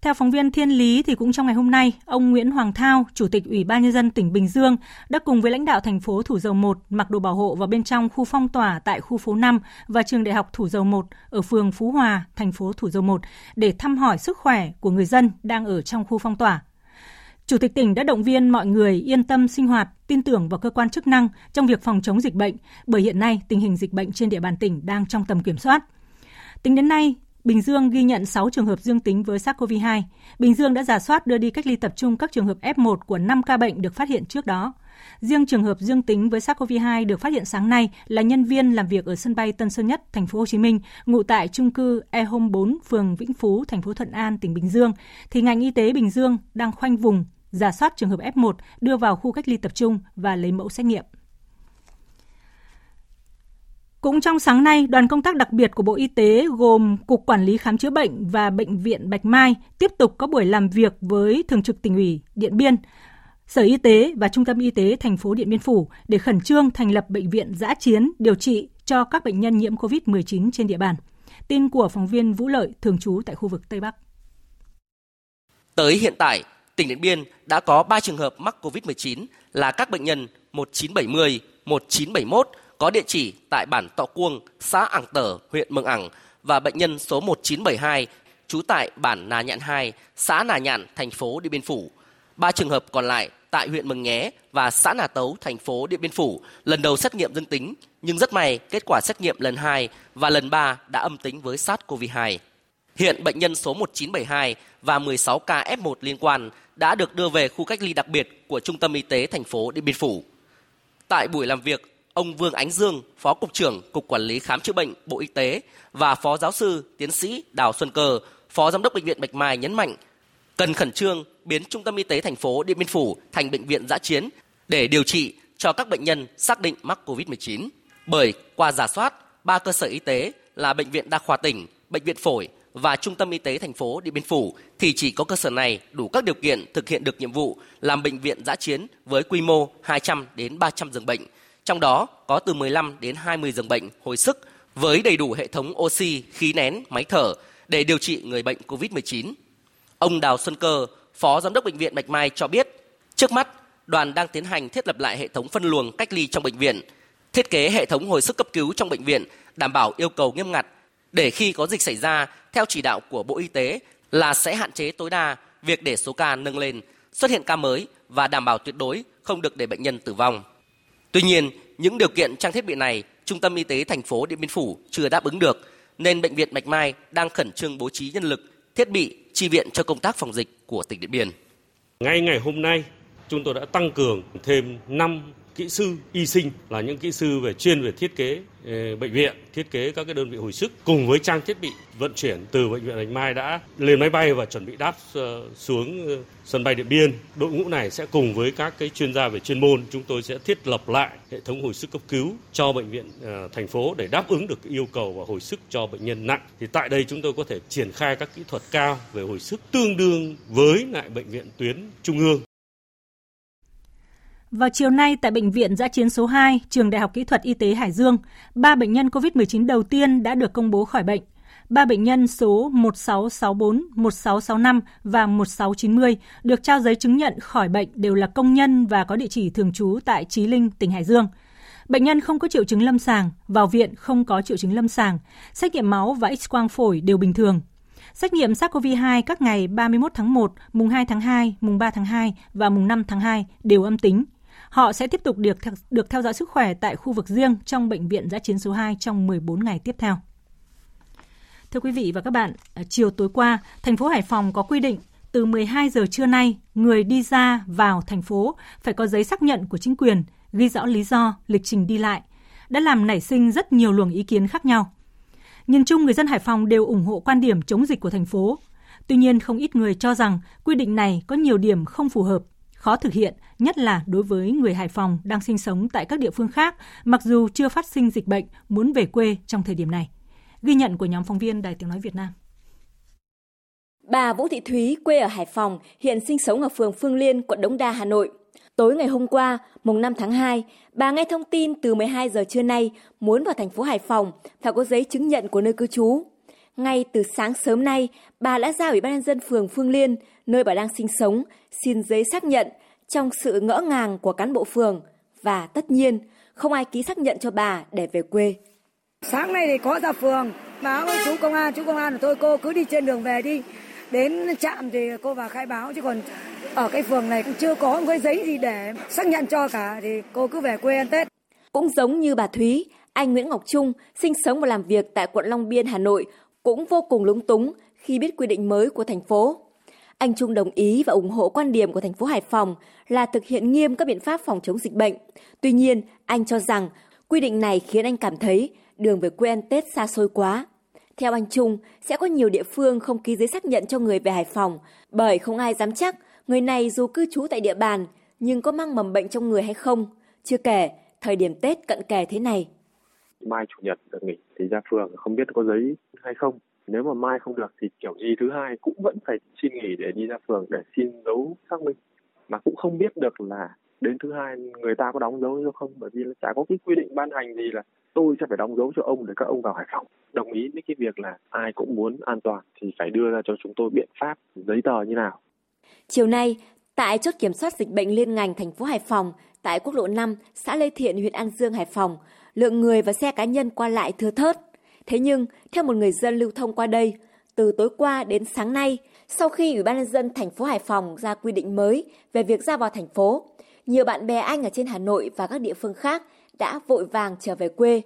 Theo phóng viên Thiên Lý thì cũng trong ngày hôm nay, ông Nguyễn Hoàng Thao, Chủ tịch Ủy ban Nhân dân tỉnh Bình Dương đã cùng với lãnh đạo thành phố Thủ Dầu Một mặc đồ bảo hộ vào bên trong khu phong tỏa tại khu phố 5 và trường Đại học Thủ Dầu Một ở phường Phú Hòa, thành phố Thủ Dầu Một để thăm hỏi sức khỏe của người dân đang ở trong khu phong tỏa. Chủ tịch tỉnh đã động viên mọi người yên tâm sinh hoạt, tin tưởng vào cơ quan chức năng trong việc phòng chống dịch bệnh, bởi hiện nay tình hình dịch bệnh trên địa bàn tỉnh đang trong tầm kiểm soát. Tính đến nay, Bình Dương ghi nhận 6 trường hợp dương tính với SARS-CoV-2. Bình Dương đã rà soát đưa đi cách ly tập trung các trường hợp F1 của 5 ca bệnh được phát hiện trước đó. Riêng trường hợp dương tính với SARS-CoV-2 được phát hiện sáng nay là nhân viên làm việc ở sân bay Tân Sơn Nhất, thành phố Hồ Chí Minh, ngụ tại chung cư E-Home 4, phường Vĩnh Phú, thành phố Thuận An, tỉnh Bình Dương, thì ngành y tế Bình Dương đang khoanh vùng, rà soát trường hợp F1 đưa vào khu cách ly tập trung và lấy mẫu xét nghiệm. Cũng trong sáng nay, đoàn công tác đặc biệt của Bộ Y tế gồm Cục Quản lý Khám chữa bệnh và Bệnh viện Bạch Mai tiếp tục có buổi làm việc với Thường trực Tỉnh ủy Điện Biên, Sở Y tế và Trung tâm Y tế thành phố Điện Biên Phủ để khẩn trương thành lập bệnh viện dã chiến điều trị cho các bệnh nhân nhiễm COVID-19 trên địa bàn. Tin của phóng viên Vũ Lợi, thường trú tại khu vực Tây Bắc. Tới hiện tại, tỉnh Điện Biên đã có 3 trường hợp mắc COVID-19 là các bệnh nhân 1970, 1971 có địa chỉ tại bản Tọ Cuông, xã Ảng Tở, huyện Mường Ảng và bệnh nhân số 1972 trú tại bản Nà Nhạn 2, xã Nà Nhạn, thành phố Điện Biên Phủ. 3 trường hợp còn lại tại huyện Mường Nhé và xã Nà Tấu, thành phố Điện Biên Phủ lần đầu xét nghiệm dương tính, nhưng rất may kết quả xét nghiệm lần 2 và lần 3 đã âm tính với SARS-CoV-2. Hiện bệnh nhân số 1972 và 16 ca F1 liên quan đã được đưa về khu cách ly đặc biệt của Trung tâm Y tế thành phố Điện Biên Phủ. Tại buổi làm việc, ông Vương Ánh Dương, Phó Cục trưởng Cục Quản lý Khám chữa bệnh Bộ Y tế và Phó Giáo sư, Tiến sĩ Đào Xuân Cờ, Phó Giám đốc Bệnh viện Bạch Mai nhấn mạnh cần khẩn trương biến Trung tâm Y tế thành phố Điện Biên Phủ thành bệnh viện dã chiến để điều trị cho các bệnh nhân xác định mắc COVID-19. Bởi qua rà soát, 3 cơ sở y tế là Bệnh viện Đa khoa tỉnh, Bệnh viện Phổi và Trung tâm Y tế thành phố Điện Biên Phủ thì chỉ có cơ sở này đủ các điều kiện thực hiện được nhiệm vụ làm bệnh viện dã chiến với quy mô 200 đến 300 giường bệnh. Trong đó có từ 15 đến 20 giường bệnh hồi sức với đầy đủ hệ thống oxy, khí nén, máy thở để điều trị người bệnh COVID-19. Ông Đào Xuân Cơ, Phó Giám đốc Bệnh viện Bạch Mai cho biết, trước mắt đoàn đang tiến hành thiết lập lại hệ thống phân luồng cách ly trong bệnh viện, thiết kế hệ thống hồi sức cấp cứu trong bệnh viện đảm bảo yêu cầu nghiêm ngặt để khi có dịch xảy ra, theo chỉ đạo của Bộ Y tế là sẽ hạn chế tối đa việc để số ca nâng lên, xuất hiện ca mới và đảm bảo tuyệt đối không được để bệnh nhân tử vong. Tuy nhiên, những điều kiện trang thiết bị này, Trung tâm Y tế thành phố Điện Biên Phủ chưa đáp ứng được, nên Bệnh viện Bạch Mai đang khẩn trương bố trí nhân lực, thiết bị, chi viện cho công tác phòng dịch của tỉnh Điện Biên. Ngay ngày hôm nay, chúng tôi đã tăng cường thêm 5 kỹ sư y sinh là những kỹ sư chuyên về thiết kế bệnh viện, thiết kế các cái đơn vị hồi sức cùng với trang thiết bị vận chuyển từ Bệnh viện Bạch Mai đã lên máy bay và chuẩn bị đáp xuống sân bay Điện Biên. Đội ngũ này sẽ cùng với các cái chuyên gia về chuyên môn, chúng tôi sẽ thiết lập lại hệ thống hồi sức cấp cứu cho bệnh viện thành phố để đáp ứng được yêu cầu và hồi sức cho bệnh nhân nặng. Thì tại đây chúng tôi có thể triển khai các kỹ thuật cao về hồi sức tương đương với lại bệnh viện tuyến trung ương. Vào chiều nay tại Bệnh viện Dã chiến số 2, Trường Đại học Kỹ thuật Y tế Hải Dương, 3 bệnh nhân COVID-19 đầu tiên đã được công bố khỏi bệnh. 3 bệnh nhân số 1664, 1665 và 1690 được trao giấy chứng nhận khỏi bệnh đều là công nhân và có địa chỉ thường trú tại Chí Linh, tỉnh Hải Dương. Bệnh nhân không có triệu chứng lâm sàng, vào viện không có triệu chứng lâm sàng, xét nghiệm máu và X-quang phổi đều bình thường. Xét nghiệm SARS-CoV-2 các ngày 31 tháng 1, mùng 2 tháng 2, mùng 3 tháng 2 và mùng 5 tháng 2 đều âm tính. Họ sẽ tiếp tục được theo dõi sức khỏe tại khu vực riêng trong Bệnh viện Dã chiến số 2 trong 14 ngày tiếp theo. Thưa quý vị và các bạn, chiều tối qua, thành phố Hải Phòng có quy định từ 12 giờ trưa nay, người đi ra vào thành phố phải có giấy xác nhận của chính quyền, ghi rõ lý do, lịch trình đi lại, đã làm nảy sinh rất nhiều luồng ý kiến khác nhau. Nhìn chung, người dân Hải Phòng đều ủng hộ quan điểm chống dịch của thành phố. Tuy nhiên, không ít người cho rằng quy định này có nhiều điểm không phù hợp, khó thực hiện, nhất là đối với người Hải Phòng đang sinh sống tại các địa phương khác, mặc dù chưa phát sinh dịch bệnh, muốn về quê trong thời điểm này. Ghi nhận của nhóm phóng viên Đài Tiếng Nói Việt Nam. Bà Vũ Thị Thúy, quê ở Hải Phòng, hiện sinh sống ở phường Phương Liên, quận Đống Đa, Hà Nội. Tối ngày hôm qua, mùng 5 tháng 2, bà nghe thông tin từ 12 giờ trưa nay muốn vào thành phố Hải Phòng phải có giấy chứng nhận của nơi cư trú. Ngay từ sáng sớm nay, bà đã ra Ủy ban nhân dân phường Phương Liên, nơi bà đang sinh sống, xin giấy xác nhận trong sự ngỡ ngàng của cán bộ phường. Và tất nhiên, không ai ký xác nhận cho bà để về quê. Sáng nay thì có ra phường, bà ơi chú công an là tôi, cô cứ đi trên đường về đi. Đến trạm thì cô vào khai báo, chứ còn ở cái phường này cũng chưa có một cái giấy gì để xác nhận cho cả, thì cô cứ về quê ăn Tết. Cũng giống như bà Thúy, anh Nguyễn Ngọc Trung sinh sống và làm việc tại quận Long Biên, Hà Nội cũng vô cùng lúng túng khi biết quy định mới của thành phố. Anh Trung đồng ý và ủng hộ quan điểm của thành phố Hải Phòng là thực hiện nghiêm các biện pháp phòng chống dịch bệnh. Tuy nhiên, anh cho rằng quy định này khiến anh cảm thấy đường về quê ăn Tết xa xôi quá. Theo anh Trung, sẽ có nhiều địa phương không ký giấy xác nhận cho người về Hải Phòng, bởi không ai dám chắc người này dù cư trú tại địa bàn nhưng có mang mầm bệnh trong người hay không. Chưa kể, thời điểm Tết cận kề thế này. Mai chủ nhật được nghỉ thì ra phường không biết có giấy hay không. Nếu mà mai không được thì kiểu gì thứ hai cũng vẫn phải xin nghỉ để đi ra phường để xin dấu xác minh. Mà cũng không biết được là đến thứ hai người ta có đóng dấu hay không, bởi vì chả có cái quy định ban hành gì là tôi sẽ phải đóng dấu cho ông để các ông vào Hải Phòng. Đồng ý với cái việc là ai cũng muốn an toàn thì phải đưa ra cho chúng tôi biện pháp giấy tờ như nào. Chiều nay, tại chốt kiểm soát dịch bệnh liên ngành thành phố Hải Phòng, tại quốc lộ 5, xã Lê Thiện, huyện An Dương, Hải Phòng, lượng người và xe cá nhân qua lại thưa thớt. Thế nhưng, theo một người dân lưu thông qua đây, từ tối qua đến sáng nay, sau khi Ủy ban nhân dân thành phố Hải Phòng ra quy định mới về việc ra vào thành phố, nhiều bạn bè anh ở trên Hà Nội và các địa phương khác đã vội vàng trở về quê,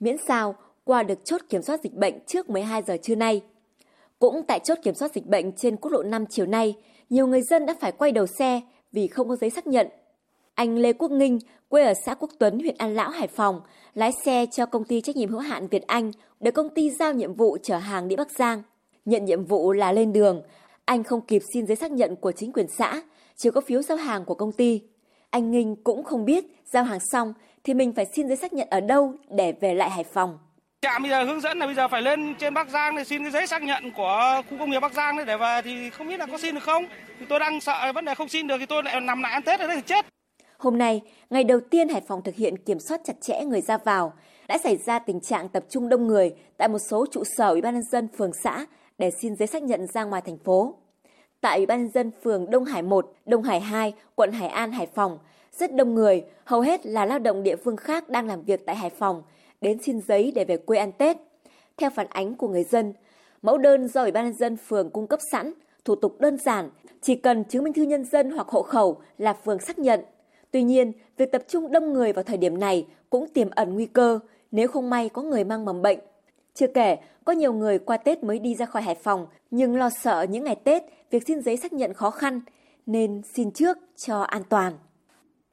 miễn sao qua được chốt kiểm soát dịch bệnh trước 12 giờ trưa nay. Cũng tại chốt kiểm soát dịch bệnh trên quốc lộ 5 chiều nay, nhiều người dân đã phải quay đầu xe vì không có giấy xác nhận. Anh Lê Quốc Nghinh, quê ở xã Quốc Tuấn, huyện An Lão, Hải Phòng, lái xe cho công ty trách nhiệm hữu hạn Việt Anh được công ty giao nhiệm vụ chở hàng đi Bắc Giang. Nhận nhiệm vụ là lên đường, anh không kịp xin giấy xác nhận của chính quyền xã, chỉ có phiếu giao hàng của công ty. Anh Nghinh cũng không biết giao hàng xong thì mình phải xin giấy xác nhận ở đâu để về lại Hải Phòng. Trạm bây giờ hướng dẫn là bây giờ phải lên trên Bắc Giang để xin cái giấy xác nhận của khu công nghiệp Bắc Giang để về, thì không biết là có xin được không. Thì tôi đang sợ vấn đề không xin được thì tôi lại nằm lại ăn Tết ở đây thì chết. Hôm nay, ngày đầu tiên Hải Phòng thực hiện kiểm soát chặt chẽ người ra vào, đã xảy ra tình trạng tập trung đông người tại một số trụ sở Ủy ban nhân dân phường xã để xin giấy xác nhận ra ngoài thành phố. Tại Ủy ban nhân dân phường Đông Hải 1, Đông Hải 2, quận Hải An, Hải Phòng, rất đông người, hầu hết là lao động địa phương khác đang làm việc tại Hải Phòng, đến xin giấy để về quê ăn Tết. Theo phản ánh của người dân, mẫu đơn do Ủy ban nhân dân phường cung cấp sẵn, thủ tục đơn giản, chỉ cần chứng minh thư nhân dân hoặc hộ khẩu là phường xác nhận. Tuy nhiên, việc tập trung đông người vào thời điểm này cũng tiềm ẩn nguy cơ nếu không may có người mang mầm bệnh. Chưa kể, có nhiều người qua Tết mới đi ra khỏi Hải Phòng nhưng lo sợ những ngày Tết việc xin giấy xác nhận khó khăn nên xin trước cho an toàn.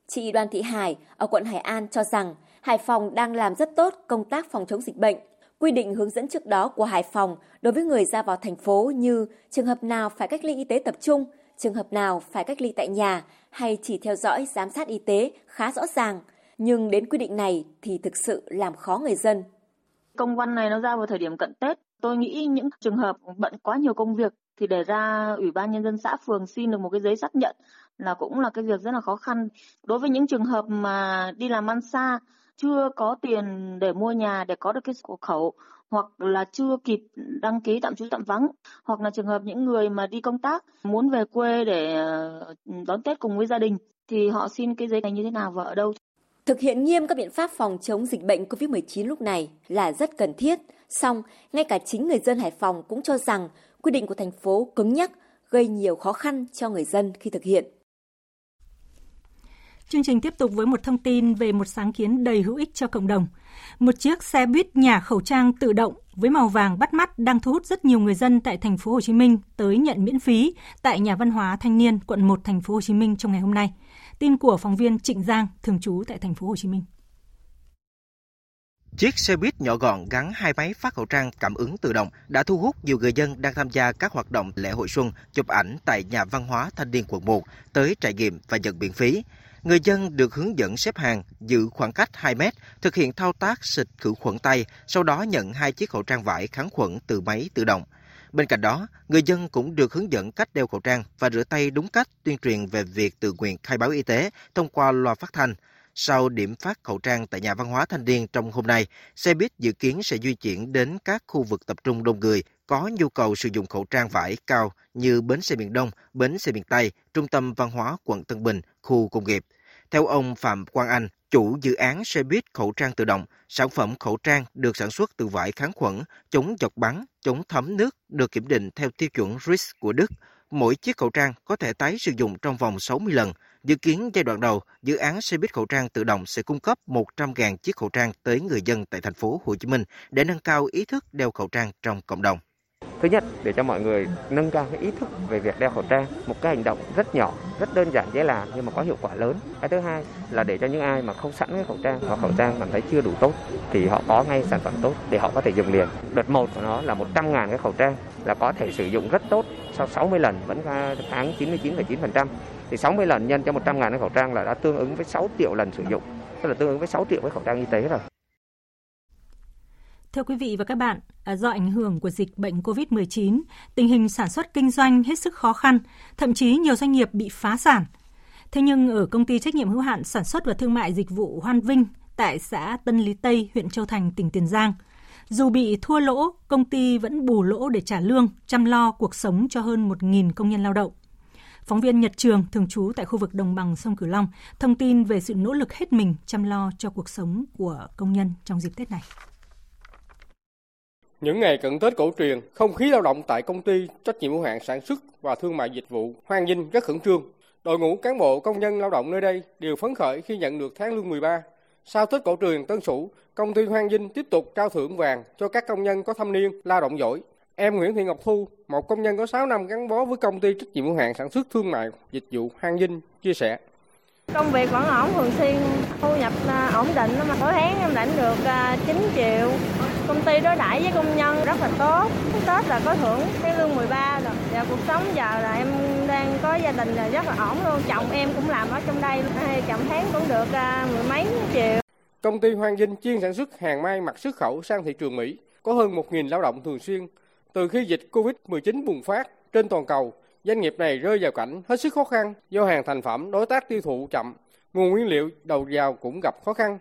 Chị Đoàn Thị Hải ở quận Hải An cho rằng Hải Phòng đang làm rất tốt công tác phòng chống dịch bệnh. Quy định hướng dẫn trước đó của Hải Phòng đối với người ra vào thành phố như trường hợp nào phải cách ly y tế tập trung, trường hợp nào phải cách ly tại nhà hay chỉ theo dõi giám sát y tế khá rõ ràng. Nhưng đến quy định này thì thực sự làm khó người dân. Công văn này nó ra vào thời điểm cận Tết. Tôi nghĩ những trường hợp bận quá nhiều công việc thì để ra Ủy ban Nhân dân xã phường xin được một cái giấy xác nhận là cũng là cái việc rất là khó khăn. Đối với những trường hợp mà đi làm ăn xa, chưa có tiền để mua nhà để có được cái sổ hộ khẩu, hoặc là chưa kịp đăng ký tạm trú tạm vắng, hoặc là trường hợp những người mà đi công tác muốn về quê để đón Tết cùng với gia đình thì họ xin cái giấy này như thế nào và ở đâu. Thực hiện nghiêm các biện pháp phòng chống dịch bệnh COVID-19 lúc này là rất cần thiết, song ngay cả chính người dân Hải Phòng cũng cho rằng quy định của thành phố cứng nhắc gây nhiều khó khăn cho người dân khi thực hiện. Chương trình tiếp tục với một thông tin về một sáng kiến đầy hữu ích cho cộng đồng. Một chiếc xe buýt nhả khẩu trang tự động với màu vàng bắt mắt đang thu hút rất nhiều người dân tại thành phố Hồ Chí Minh tới nhận miễn phí tại Nhà văn hóa Thanh niên quận 1 thành phố Hồ Chí Minh trong ngày hôm nay. Tin của phóng viên Trịnh Giang thường trú tại thành phố Hồ Chí Minh. Chiếc xe buýt nhỏ gọn gắn hai máy phát khẩu trang cảm ứng tự động đã thu hút nhiều người dân đang tham gia các hoạt động lễ hội xuân, chụp ảnh tại Nhà văn hóa Thanh niên quận 1 tới trải nghiệm và nhận miễn phí. Người dân được hướng dẫn xếp hàng, giữ khoảng cách 2 mét, thực hiện thao tác xịt khử khuẩn tay, sau đó nhận 2 chiếc khẩu trang vải kháng khuẩn từ máy tự động. Bên cạnh đó, người dân cũng được hướng dẫn cách đeo khẩu trang và rửa tay đúng cách, tuyên truyền về việc tự nguyện khai báo y tế thông qua loa phát thanh. Sau điểm phát khẩu trang tại Nhà văn hóa Thanh niên trong hôm nay, xe buýt dự kiến sẽ di chuyển đến các khu vực tập trung đông người có nhu cầu sử dụng khẩu trang vải cao như bến xe miền Đông, bến xe miền Tây, trung tâm văn hóa quận Tân Bình, khu công nghiệp. Theo ông Phạm Quang Anh, chủ dự án xe buýt khẩu trang tự động, sản phẩm khẩu trang được sản xuất từ vải kháng khuẩn, chống giọt bắn, chống thấm nước, được kiểm định theo tiêu chuẩn RIS của Đức. Mỗi chiếc khẩu trang có thể tái sử dụng trong vòng 60 lần. Dự kiến giai đoạn đầu, dự án xe buýt khẩu trang tự động sẽ cung cấp 100.000 chiếc khẩu trang tới người dân tại thành phố Hồ Chí Minh để nâng cao ý thức đeo khẩu trang trong cộng đồng. Thứ nhất, để cho mọi người nâng cao cái ý thức về việc đeo khẩu trang, một cái hành động rất nhỏ, rất đơn giản dễ làm nhưng mà có hiệu quả lớn. Cái thứ hai là để cho những ai mà không sẵn cái khẩu trang hoặc khẩu trang cảm thấy chưa đủ tốt thì họ có ngay sản phẩm tốt để họ có thể dùng liền. Đợt 1 của nó là 100.000 cái khẩu trang là có thể sử dụng rất tốt, sau 60 lần vẫn kháng 99,9%. Thì 60 lần nhân cho 100.000 cái khẩu trang là đã tương ứng với 6 triệu lần sử dụng, tức là tương ứng với 6 triệu cái khẩu trang y tế rồi. Thưa quý vị và các bạn, do ảnh hưởng của dịch bệnh COVID-19, tình hình sản xuất kinh doanh hết sức khó khăn, thậm chí nhiều doanh nghiệp bị phá sản. Thế nhưng ở công ty trách nhiệm hữu hạn sản xuất và thương mại dịch vụ Hoan Vinh tại xã Tân Lý Tây, huyện Châu Thành, tỉnh Tiền Giang, dù bị thua lỗ, công ty vẫn bù lỗ để trả lương, chăm lo cuộc sống cho hơn 1.000 công nhân lao động. Phóng viên Nhật Trường, thường trú tại khu vực đồng bằng sông Cửu Long, thông tin về sự nỗ lực hết mình chăm lo cho cuộc sống của công nhân trong dịp Tết này. Những ngày cận Tết cổ truyền, không khí lao động tại công ty trách nhiệm hữu hạn sản xuất và thương mại dịch vụ Hoan Vinh rất khẩn trương. Đội ngũ cán bộ công nhân lao động nơi đây đều phấn khởi khi nhận được tháng lương 13. Sau Tết cổ truyền Tân Sửu, công ty Hoan Vinh tiếp tục trao thưởng vàng cho các công nhân có thâm niên lao động giỏi. Em Nguyễn Thị Ngọc Thu, một công nhân có 6 năm gắn bó với công ty trách nhiệm hữu hạn sản xuất thương mại dịch vụ Hoan Vinh chia sẻ. Công việc vẫn ổn, thường xuyên thu nhập ổn định, mà mỗi tháng em lãnh được 9 triệu. Công ty đối đãi với công nhân rất là tốt. Tết là có thưởng, cái lương 13 rồi. Và cuộc sống giờ là em đang có gia đình là rất là ổn luôn. Chồng em cũng làm ở trong đây, chậm tháng cũng được mười mấy triệu. Công ty Hoan Vinh chuyên sản xuất hàng may mặc xuất khẩu sang thị trường Mỹ, có hơn 1.000 lao động thường xuyên. Từ khi dịch Covid-19 bùng phát trên toàn cầu, doanh nghiệp này rơi vào cảnh hết sức khó khăn do hàng thành phẩm đối tác tiêu thụ chậm, nguồn nguyên liệu đầu vào cũng gặp khó khăn.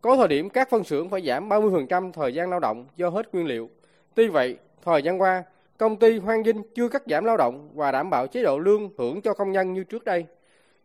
Có thời điểm các phân xưởng phải giảm 30% thời gian lao động do hết nguyên liệu. Tuy vậy, thời gian qua, công ty Hoan Vinh chưa cắt giảm lao động và đảm bảo chế độ lương thưởng cho công nhân như trước đây.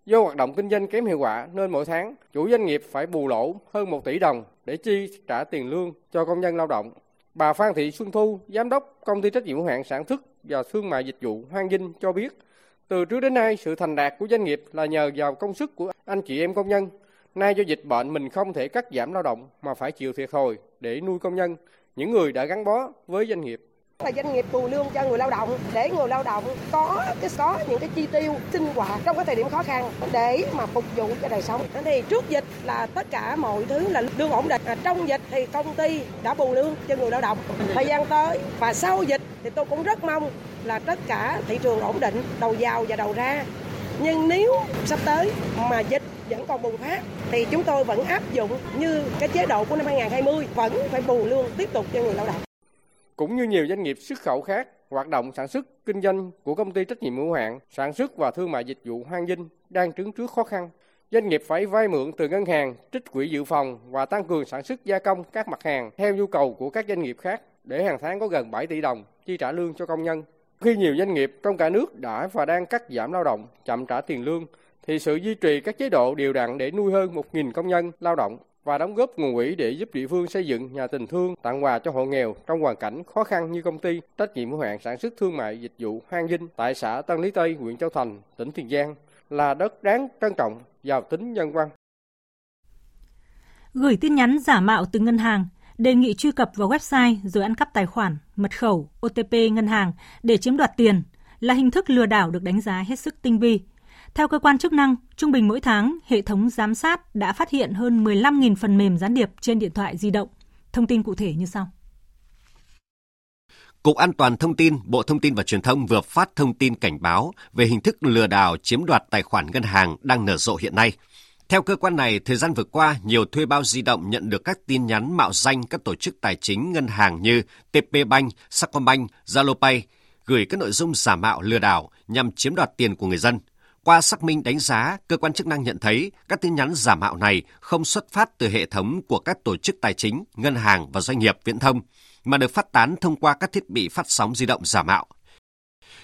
Do hoạt động kinh doanh kém hiệu quả nên mỗi tháng, chủ doanh nghiệp phải bù lỗ hơn 1 tỷ đồng để chi trả tiền lương cho công nhân lao động. Bà Phan Thị Xuân Thu, giám đốc công ty trách nhiệm hữu hạn sản xuất và thương mại dịch vụ Hoan Vinh cho biết, từ trước đến nay sự thành đạt của doanh nghiệp là nhờ vào công sức của anh chị em công nhân. Nay do dịch bệnh mình không thể cắt giảm lao động mà phải chịu thiệt thòi để nuôi công nhân, những người đã gắn bó với doanh nghiệp. Là doanh nghiệp bù lương cho người lao động để người lao động có những cái chi tiêu sinh hoạt trong cái thời điểm khó khăn để mà phục vụ cho đời sống. Thì trước dịch là tất cả mọi thứ là lương ổn định, trong dịch thì công ty đã bù lương cho người lao động. Thời gian tới và sau dịch thì tôi cũng rất mong là tất cả thị trường ổn định, đầu vào và đầu ra. Nhưng nếu sắp tới mà dịch vẫn còn bùng phát thì chúng tôi vẫn áp dụng như cái chế độ của năm 2020, vẫn phải bù lương tiếp tục cho người lao động. Cũng như nhiều doanh nghiệp xuất khẩu khác, hoạt động sản xuất, kinh doanh của công ty trách nhiệm hữu hạn sản xuất và thương mại dịch vụ Hoan Vinh đang đứng trước khó khăn. Doanh nghiệp phải vay mượn từ ngân hàng, trích quỹ dự phòng và tăng cường sản xuất gia công các mặt hàng theo nhu cầu của các doanh nghiệp khác để hàng tháng có gần 7 tỷ đồng chi trả lương cho công nhân. Khi nhiều doanh nghiệp trong cả nước đã và đang cắt giảm lao động, chậm trả tiền lương, thì sự duy trì các chế độ đều đặn để nuôi hơn 1.000 công nhân lao động và đóng góp nguồn quỹ để giúp địa phương xây dựng nhà tình thương tặng quà cho hộ nghèo trong hoàn cảnh khó khăn như công ty trách nhiệm hữu hạn sản xuất thương mại dịch vụ Hoan Vinh tại xã Tân Lý Tây, huyện Châu Thành, tỉnh Tiền Giang là đất đáng trân trọng, giàu tính nhân văn. Gửi tin nhắn giả mạo từ ngân hàng, đề nghị truy cập vào website rồi ăn cắp tài khoản, mật khẩu, OTP ngân hàng để chiếm đoạt tiền là hình thức lừa đảo được đánh giá hết sức tinh vi. Theo cơ quan chức năng, trung bình mỗi tháng, hệ thống giám sát đã phát hiện hơn 15.000 phần mềm gián điệp trên điện thoại di động. Thông tin cụ thể như sau. Cục An toàn Thông tin, Bộ Thông tin và Truyền thông vừa phát thông tin cảnh báo về hình thức lừa đảo chiếm đoạt tài khoản ngân hàng đang nở rộ hiện nay. Theo cơ quan này, thời gian vừa qua, nhiều thuê bao di động nhận được các tin nhắn mạo danh các tổ chức tài chính ngân hàng như TPBank, Sacombank, ZaloPay, gửi các nội dung giả mạo lừa đảo nhằm chiếm đoạt tiền của người dân. Qua xác minh đánh giá, cơ quan chức năng nhận thấy các tin nhắn giả mạo này không xuất phát từ hệ thống của các tổ chức tài chính, ngân hàng và doanh nghiệp viễn thông, mà được phát tán thông qua các thiết bị phát sóng di động giả mạo.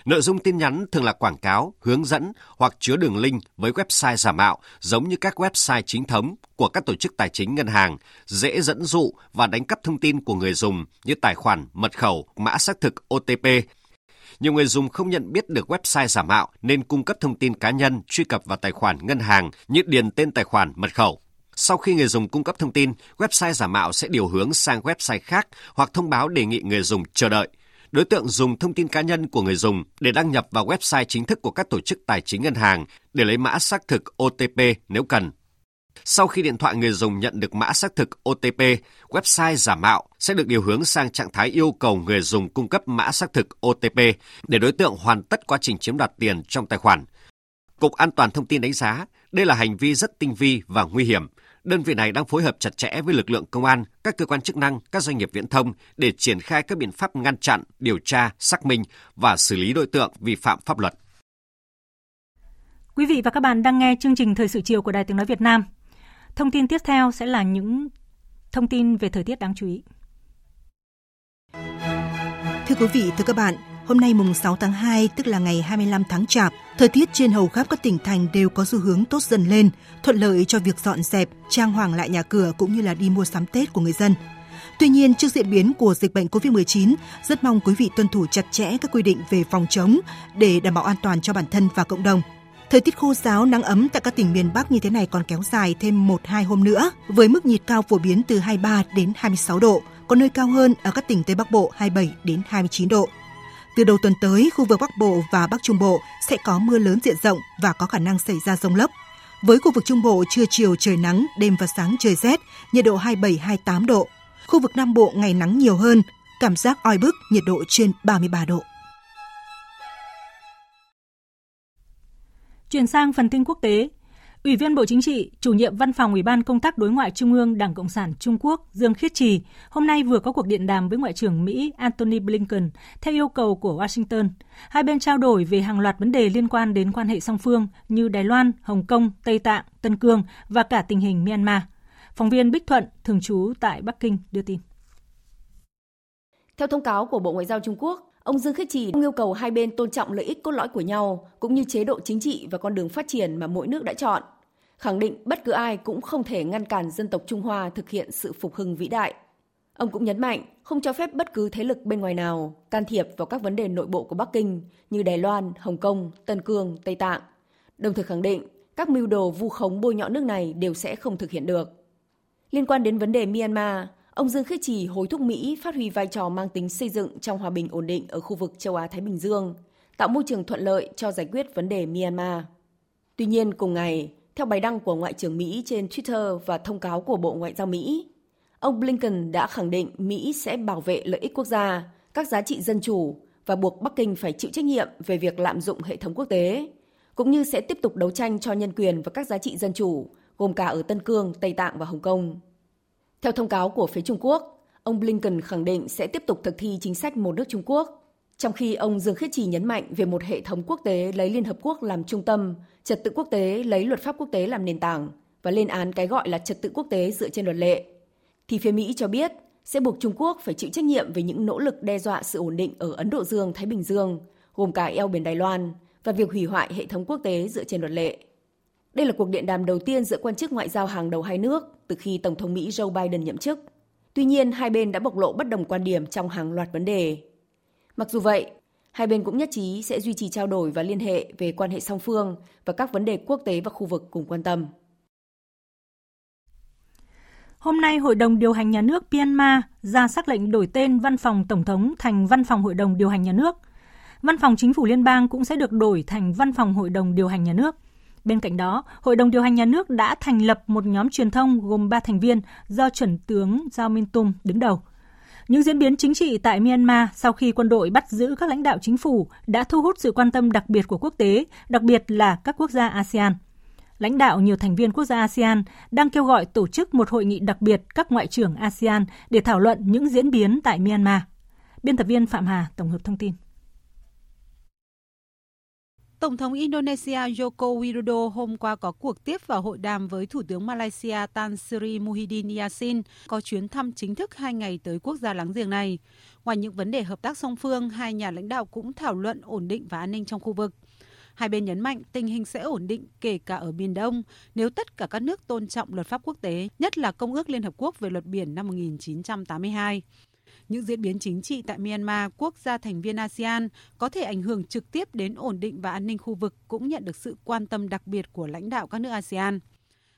Nội dung tin nhắn thường là quảng cáo, hướng dẫn hoặc chứa đường link với website giả mạo giống như các website chính thống của các tổ chức tài chính ngân hàng, dễ dẫn dụ và đánh cắp thông tin của người dùng như tài khoản, mật khẩu, mã xác thực OTP. Nhiều người dùng không nhận biết được website giả mạo nên cung cấp thông tin cá nhân truy cập vào tài khoản ngân hàng như điền tên tài khoản, mật khẩu. Sau khi người dùng cung cấp thông tin, website giả mạo sẽ điều hướng sang website khác hoặc thông báo đề nghị người dùng chờ đợi. Đối tượng dùng thông tin cá nhân của người dùng để đăng nhập vào website chính thức của các tổ chức tài chính ngân hàng để lấy mã xác thực OTP nếu cần. Sau khi điện thoại người dùng nhận được mã xác thực OTP, website giả mạo sẽ được điều hướng sang trạng thái yêu cầu người dùng cung cấp mã xác thực OTP để đối tượng hoàn tất quá trình chiếm đoạt tiền trong tài khoản. Cục An toàn Thông tin đánh giá đây là hành vi rất tinh vi và nguy hiểm. Đơn vị này đang phối hợp chặt chẽ với lực lượng công an, các cơ quan chức năng, các doanh nghiệp viễn thông để triển khai các biện pháp ngăn chặn, điều tra, xác minh và xử lý đối tượng vi phạm pháp luật. Quý vị và các bạn đang nghe chương trình Thời sự chiều của Đài Tiếng Nói Việt Nam. Thông tin tiếp theo sẽ là những thông tin về thời tiết đáng chú ý. Thưa quý vị, thưa các bạn, hôm nay mùng 6 tháng 2, tức là ngày 25 tháng Chạp, thời tiết trên hầu khắp các tỉnh thành đều có xu hướng tốt dần lên, thuận lợi cho việc dọn dẹp, trang hoàng lại nhà cửa cũng như là đi mua sắm Tết của người dân. Tuy nhiên, trước diễn biến của dịch bệnh COVID-19, rất mong quý vị tuân thủ chặt chẽ các quy định về phòng chống để đảm bảo an toàn cho bản thân và cộng đồng. Thời tiết khô ráo, nắng ấm tại các tỉnh miền Bắc như thế này còn kéo dài thêm 1-2 hôm nữa, với mức nhiệt cao phổ biến từ 23 đến 26 độ, có nơi cao hơn ở các tỉnh Tây Bắc Bộ 27 đến 29 độ. Từ đầu tuần tới, khu vực Bắc Bộ và Bắc Trung Bộ sẽ có mưa lớn diện rộng và có khả năng xảy ra dông lốc. Với khu vực Trung Bộ, trưa chiều trời nắng, đêm và sáng trời rét, nhiệt độ 27-28 độ. Khu vực Nam Bộ ngày nắng nhiều hơn, cảm giác oi bức, nhiệt độ trên 33 độ. Chuyển sang phần tin quốc tế, Ủy viên Bộ Chính trị, Chủ nhiệm Văn phòng Ủy ban Công tác Đối ngoại Trung ương Đảng Cộng sản Trung Quốc Dương Khiết Trì hôm nay vừa có cuộc điện đàm với Ngoại trưởng Mỹ Antony Blinken theo yêu cầu của Washington. Hai bên trao đổi về hàng loạt vấn đề liên quan đến quan hệ song phương như Đài Loan, Hồng Kông, Tây Tạng, Tân Cương và cả tình hình Myanmar. Phóng viên Bích Thuận, thường trú tại Bắc Kinh đưa tin. Theo thông cáo của Bộ Ngoại giao Trung Quốc, ông Dương Khiết Trì yêu cầu hai bên tôn trọng lợi ích cốt lõi của nhau, cũng như chế độ chính trị và con đường phát triển mà mỗi nước đã chọn, khẳng định bất cứ ai cũng không thể ngăn cản dân tộc Trung Hoa thực hiện sự phục hưng vĩ đại. Ông cũng nhấn mạnh không cho phép bất cứ thế lực bên ngoài nào can thiệp vào các vấn đề nội bộ của Bắc Kinh như Đài Loan, Hồng Kông, Tân Cương, Tây Tạng, đồng thời khẳng định các mưu đồ vu khống bôi nhọ nước này đều sẽ không thực hiện được. Liên quan đến vấn đề Myanmar, ông Dương Khiết Trì hối thúc Mỹ phát huy vai trò mang tính xây dựng trong hòa bình ổn định ở khu vực châu Á-Thái Bình Dương, tạo môi trường thuận lợi cho giải quyết vấn đề Myanmar. Tuy nhiên, cùng ngày, theo bài đăng của Ngoại trưởng Mỹ trên Twitter và thông cáo của Bộ Ngoại giao Mỹ, ông Blinken đã khẳng định Mỹ sẽ bảo vệ lợi ích quốc gia, các giá trị dân chủ và buộc Bắc Kinh phải chịu trách nhiệm về việc lạm dụng hệ thống quốc tế, cũng như sẽ tiếp tục đấu tranh cho nhân quyền và các giá trị dân chủ, gồm cả ở Tân Cương, Tây Tạng và Hồng Kông. Theo thông cáo của phía Trung Quốc, ông Blinken khẳng định sẽ tiếp tục thực thi chính sách một nước Trung Quốc, trong khi ông Dương Khiết Trì nhấn mạnh về một hệ thống quốc tế lấy Liên Hợp Quốc làm trung tâm, trật tự quốc tế lấy luật pháp quốc tế làm nền tảng và lên án cái gọi là trật tự quốc tế dựa trên luật lệ. Thì phía Mỹ cho biết sẽ buộc Trung Quốc phải chịu trách nhiệm về những nỗ lực đe dọa sự ổn định ở Ấn Độ Dương-Thái Bình Dương, gồm cả eo biển Đài Loan và việc hủy hoại hệ thống quốc tế dựa trên luật lệ. Đây là cuộc điện đàm đầu tiên giữa quan chức ngoại giao hàng đầu hai nước từ khi Tổng thống Mỹ Joe Biden nhậm chức. Tuy nhiên, hai bên đã bộc lộ bất đồng quan điểm trong hàng loạt vấn đề. Mặc dù vậy, hai bên cũng nhất trí sẽ duy trì trao đổi và liên hệ về quan hệ song phương và các vấn đề quốc tế và khu vực cùng quan tâm. Hôm nay, Hội đồng Điều hành Nhà nước Myanmar ra sắc lệnh đổi tên Văn phòng Tổng thống thành Văn phòng Hội đồng Điều hành Nhà nước. Văn phòng Chính phủ Liên bang cũng sẽ được đổi thành Văn phòng Hội đồng Điều hành Nhà nước. Bên cạnh đó, Hội đồng Điều hành Nhà nước đã thành lập một nhóm truyền thông gồm 3 thành viên do Chuẩn tướng Giao Minh Tum đứng đầu. Những diễn biến chính trị tại Myanmar sau khi quân đội bắt giữ các lãnh đạo chính phủ đã thu hút sự quan tâm đặc biệt của quốc tế, đặc biệt là các quốc gia ASEAN. Lãnh đạo nhiều thành viên quốc gia ASEAN đang kêu gọi tổ chức một hội nghị đặc biệt các ngoại trưởng ASEAN để thảo luận những diễn biến tại Myanmar. Biên tập viên Phạm Hà tổng hợp thông tin. Tổng thống Indonesia Joko Widodo hôm qua có cuộc tiếp và hội đàm với Thủ tướng Malaysia Tan Sri Muhyiddin Yassin, có chuyến thăm chính thức 2 ngày tới quốc gia láng giềng này. Ngoài những vấn đề hợp tác song phương, hai nhà lãnh đạo cũng thảo luận ổn định và an ninh trong khu vực. Hai bên nhấn mạnh tình hình sẽ ổn định kể cả ở Biển Đông nếu tất cả các nước tôn trọng luật pháp quốc tế, nhất là Công ước Liên Hợp Quốc về luật biển năm 1982. Những diễn biến chính trị tại Myanmar, quốc gia thành viên ASEAN, có thể ảnh hưởng trực tiếp đến ổn định và an ninh khu vực cũng nhận được sự quan tâm đặc biệt của lãnh đạo các nước ASEAN.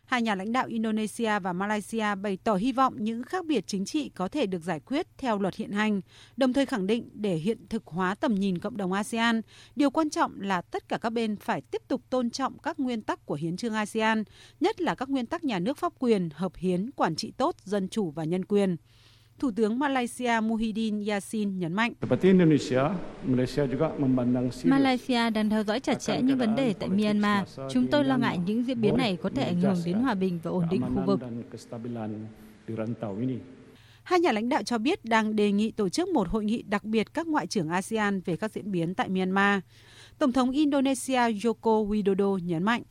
Hai nhà lãnh đạo Indonesia và Malaysia bày tỏ hy vọng những khác biệt chính trị có thể được giải quyết theo luật hiện hành, đồng thời khẳng định để hiện thực hóa tầm nhìn cộng đồng ASEAN, điều quan trọng là tất cả các bên phải tiếp tục tôn trọng các nguyên tắc của hiến chương ASEAN, nhất là các nguyên tắc nhà nước pháp quyền, hợp hiến, quản trị tốt, dân chủ và nhân quyền. Thủ tướng Malaysia Muhyiddin Yassin nhấn mạnh, Malaysia đang theo dõi chặt chẽ những vấn đề tại Myanmar. Chúng tôi lo ngại những diễn biến này có thể ảnh hưởng đến hòa bình và ổn định khu vực. Hai nhà lãnh đạo cho biết đang đề nghị tổ chức một hội nghị đặc biệt các ngoại trưởng ASEAN về các diễn biến tại Myanmar. Tổng thống Indonesia Joko Widodo nhấn mạnh,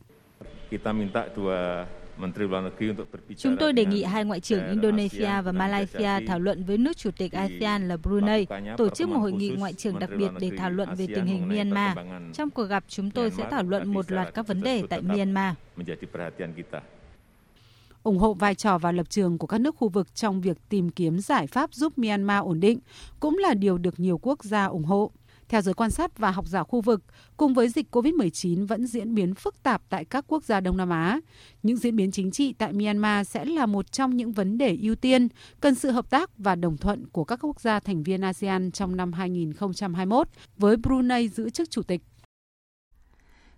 chúng tôi đề nghị hai ngoại trưởng Indonesia và Malaysia thảo luận với nước chủ tịch ASEAN là Brunei, tổ chức một hội nghị ngoại trưởng đặc biệt để thảo luận về tình hình Myanmar. Trong cuộc gặp, chúng tôi sẽ thảo luận một loạt các vấn đề tại Myanmar. Ủng hộ vai trò và lập trường của các nước khu vực trong việc tìm kiếm giải pháp giúp Myanmar ổn định cũng là điều được nhiều quốc gia ủng hộ. Theo giới quan sát và học giả khu vực, cùng với dịch COVID-19 vẫn diễn biến phức tạp tại các quốc gia Đông Nam Á, những diễn biến chính trị tại Myanmar sẽ là một trong những vấn đề ưu tiên, cần sự hợp tác và đồng thuận của các quốc gia thành viên ASEAN trong năm 2021, với Brunei giữ chức chủ tịch.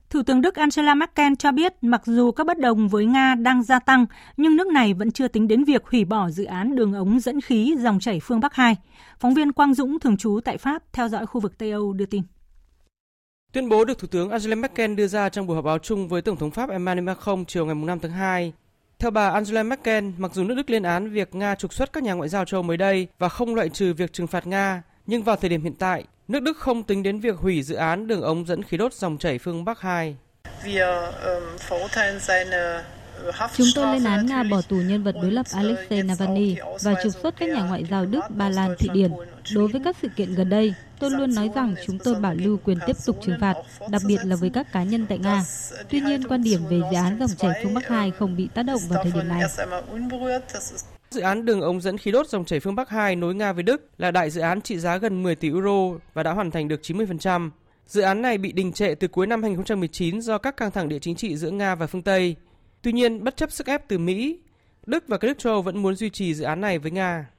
Thủ tướng Đức Angela Merkel cho biết mặc dù các bất đồng với Nga đang gia tăng, nhưng nước này vẫn chưa tính đến việc hủy bỏ dự án đường ống dẫn khí dòng chảy phương Bắc 2. Phóng viên Quang Dũng thường trú tại Pháp theo dõi khu vực Tây Âu đưa tin. Tuyên bố được Thủ tướng Angela Merkel đưa ra trong buổi họp báo chung với Tổng thống Pháp Emmanuel Macron chiều ngày 5 tháng 2. Theo bà Angela Merkel, mặc dù nước Đức lên án việc Nga trục xuất các nhà ngoại giao châu Âu mới đây và không loại trừ việc trừng phạt Nga, nhưng vào thời điểm hiện tại, nước Đức không tính đến việc hủy dự án đường ống dẫn khí đốt dòng chảy phương Bắc 2. Chúng tôi lên án Nga bỏ tù nhân vật đối lập Alexei Navalny và trục xuất các nhà ngoại giao Đức, Ba Lan, Thụy Điển. Đối với các sự kiện gần đây, tôi luôn nói rằng chúng tôi bảo lưu quyền tiếp tục trừng phạt, đặc biệt là với các cá nhân tại Nga. Tuy nhiên, quan điểm về dự án dòng chảy phương Bắc 2 không bị tác động vào thời điểm này. Dự án đường ống dẫn khí đốt dòng chảy phương Bắc 2 nối Nga với Đức là đại dự án trị giá gần 10 tỷ euro và đã hoàn thành được 90%. Dự án này bị đình trệ từ cuối năm 2019 do các căng thẳng địa chính trị giữa Nga và phương Tây. Tuy nhiên, bất chấp sức ép từ Mỹ, Đức và các nước châu Âu vẫn muốn duy trì dự án này với Nga.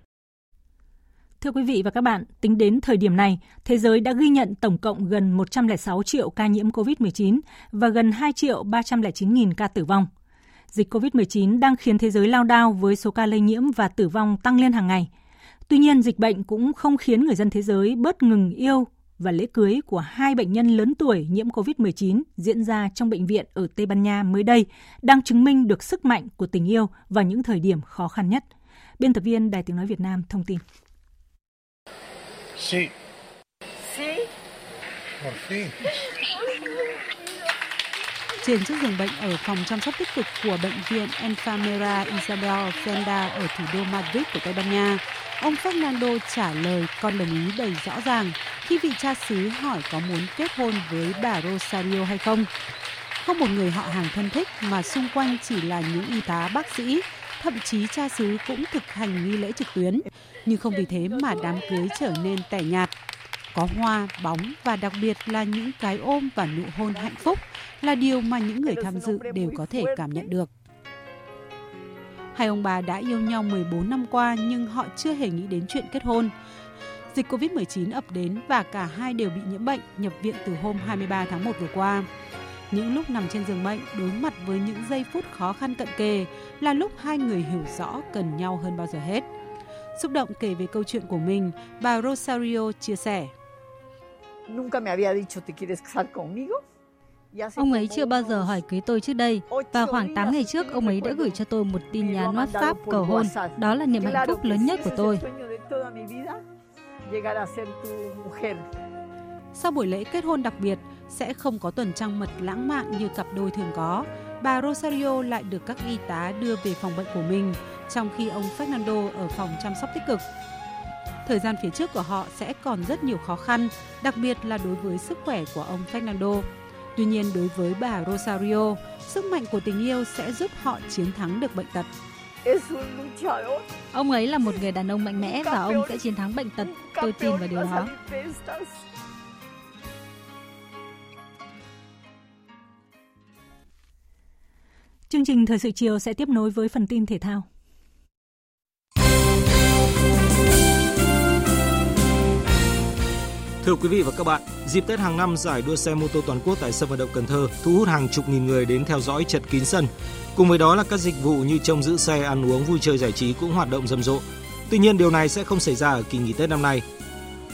Thưa quý vị và các bạn, tính đến thời điểm này, thế giới đã ghi nhận tổng cộng gần 106 triệu ca nhiễm COVID-19 và gần 2.309.000 ca tử vong. Dịch COVID-19 đang khiến thế giới lao đao với số ca lây nhiễm và tử vong tăng lên hàng ngày. Tuy nhiên, dịch bệnh cũng không khiến người dân thế giới bớt ngừng yêu và lễ cưới của hai bệnh nhân lớn tuổi nhiễm COVID-19 diễn ra trong bệnh viện ở Tây Ban Nha mới đây đang chứng minh được sức mạnh của tình yêu vào những thời điểm khó khăn nhất. Biên tập viên Đài Tiếng Nói Việt Nam thông tin. Sí. Sí. Por fin. Trên chiếc giường bệnh ở phòng chăm sóc tích cực của bệnh viện Enfermera Isabel Senda ở thủ đô Madrid của Tây Ban Nha, ông Fernando trả lời con đồng ý đầy rõ ràng khi vị cha xứ hỏi có muốn kết hôn với bà Rosario hay không. Không một người họ hàng thân thích mà xung quanh chỉ là những y tá, bác sĩ, thậm chí cha xứ cũng thực hành nghi lễ trực tuyến, nhưng không vì thế mà đám cưới trở nên tẻ nhạt. Có hoa, bóng và đặc biệt là những cái ôm và nụ hôn hạnh phúc là điều mà những người tham dự đều có thể cảm nhận được. Hai ông bà đã yêu nhau 14 năm qua nhưng họ chưa hề nghĩ đến chuyện kết hôn. Dịch Covid-19 ập đến và cả hai đều bị nhiễm bệnh, nhập viện từ hôm 23 tháng 1 vừa qua. Những lúc nằm trên giường bệnh, đối mặt với những giây phút khó khăn cận kề là lúc hai người hiểu rõ cần nhau hơn bao giờ hết. Xúc động kể về câu chuyện của mình, bà Rosario chia sẻ. Ông ấy chưa bao giờ hỏi cưới tôi trước đây. Và khoảng 8 ngày trước, ông ấy đã gửi cho tôi một tin nhắn WhatsApp cầu hôn. Đó là niềm hạnh phúc lớn nhất của tôi. Sau buổi lễ kết hôn đặc biệt, sẽ không có tuần trăng mật lãng mạn như cặp đôi thường có. Bà Rosario lại được các y tá đưa về phòng bệnh của mình, trong khi ông Fernando ở phòng chăm sóc tích cực. Thời gian phía trước của họ sẽ còn rất nhiều khó khăn, đặc biệt là đối với sức khỏe của ông Fernando. Tuy nhiên, đối với bà Rosario, sức mạnh của tình yêu sẽ giúp họ chiến thắng được bệnh tật. Ông ấy là một người đàn ông mạnh mẽ và ông sẽ chiến thắng bệnh tật. Tôi tin vào điều đó. Chương trình Thời sự chiều sẽ tiếp nối với phần tin thể thao. Thưa quý vị và các bạn, dịp Tết hàng năm, giải đua xe mô tô toàn quốc tại sân vận động Cần Thơ thu hút hàng chục nghìn người đến theo dõi chật kín sân. Cùng với đó là các dịch vụ như trông giữ xe, ăn uống, vui chơi giải trí cũng hoạt động rầm rộ. Tuy nhiên, điều này sẽ không xảy ra ở kỳ nghỉ Tết năm nay.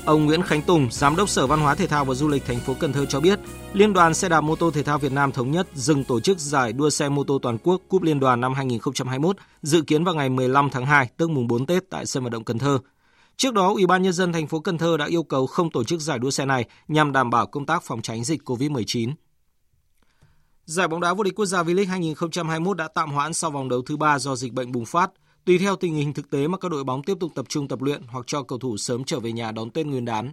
Ông Nguyễn Khánh Tùng, Giám đốc Sở Văn hóa Thể thao và Du lịch thành phố Cần Thơ cho biết, Liên đoàn xe đạp mô tô thể thao Việt Nam thống nhất dừng tổ chức giải đua xe mô tô toàn quốc Cúp Liên đoàn năm 2021 dự kiến vào ngày 15 tháng 2, tức mùng 4 Tết tại sân vận động Cần Thơ. Trước đó, Ủy ban nhân dân thành phố Cần Thơ đã yêu cầu không tổ chức giải đua xe này nhằm đảm bảo công tác phòng tránh dịch COVID-19. Giải bóng đá vô địch quốc gia V-League 2021 đã tạm hoãn sau vòng đấu thứ 3 do dịch bệnh bùng phát. Tùy theo tình hình thực tế mà các đội bóng tiếp tục tập trung tập luyện hoặc cho cầu thủ sớm trở về nhà đón Tết Nguyên đán.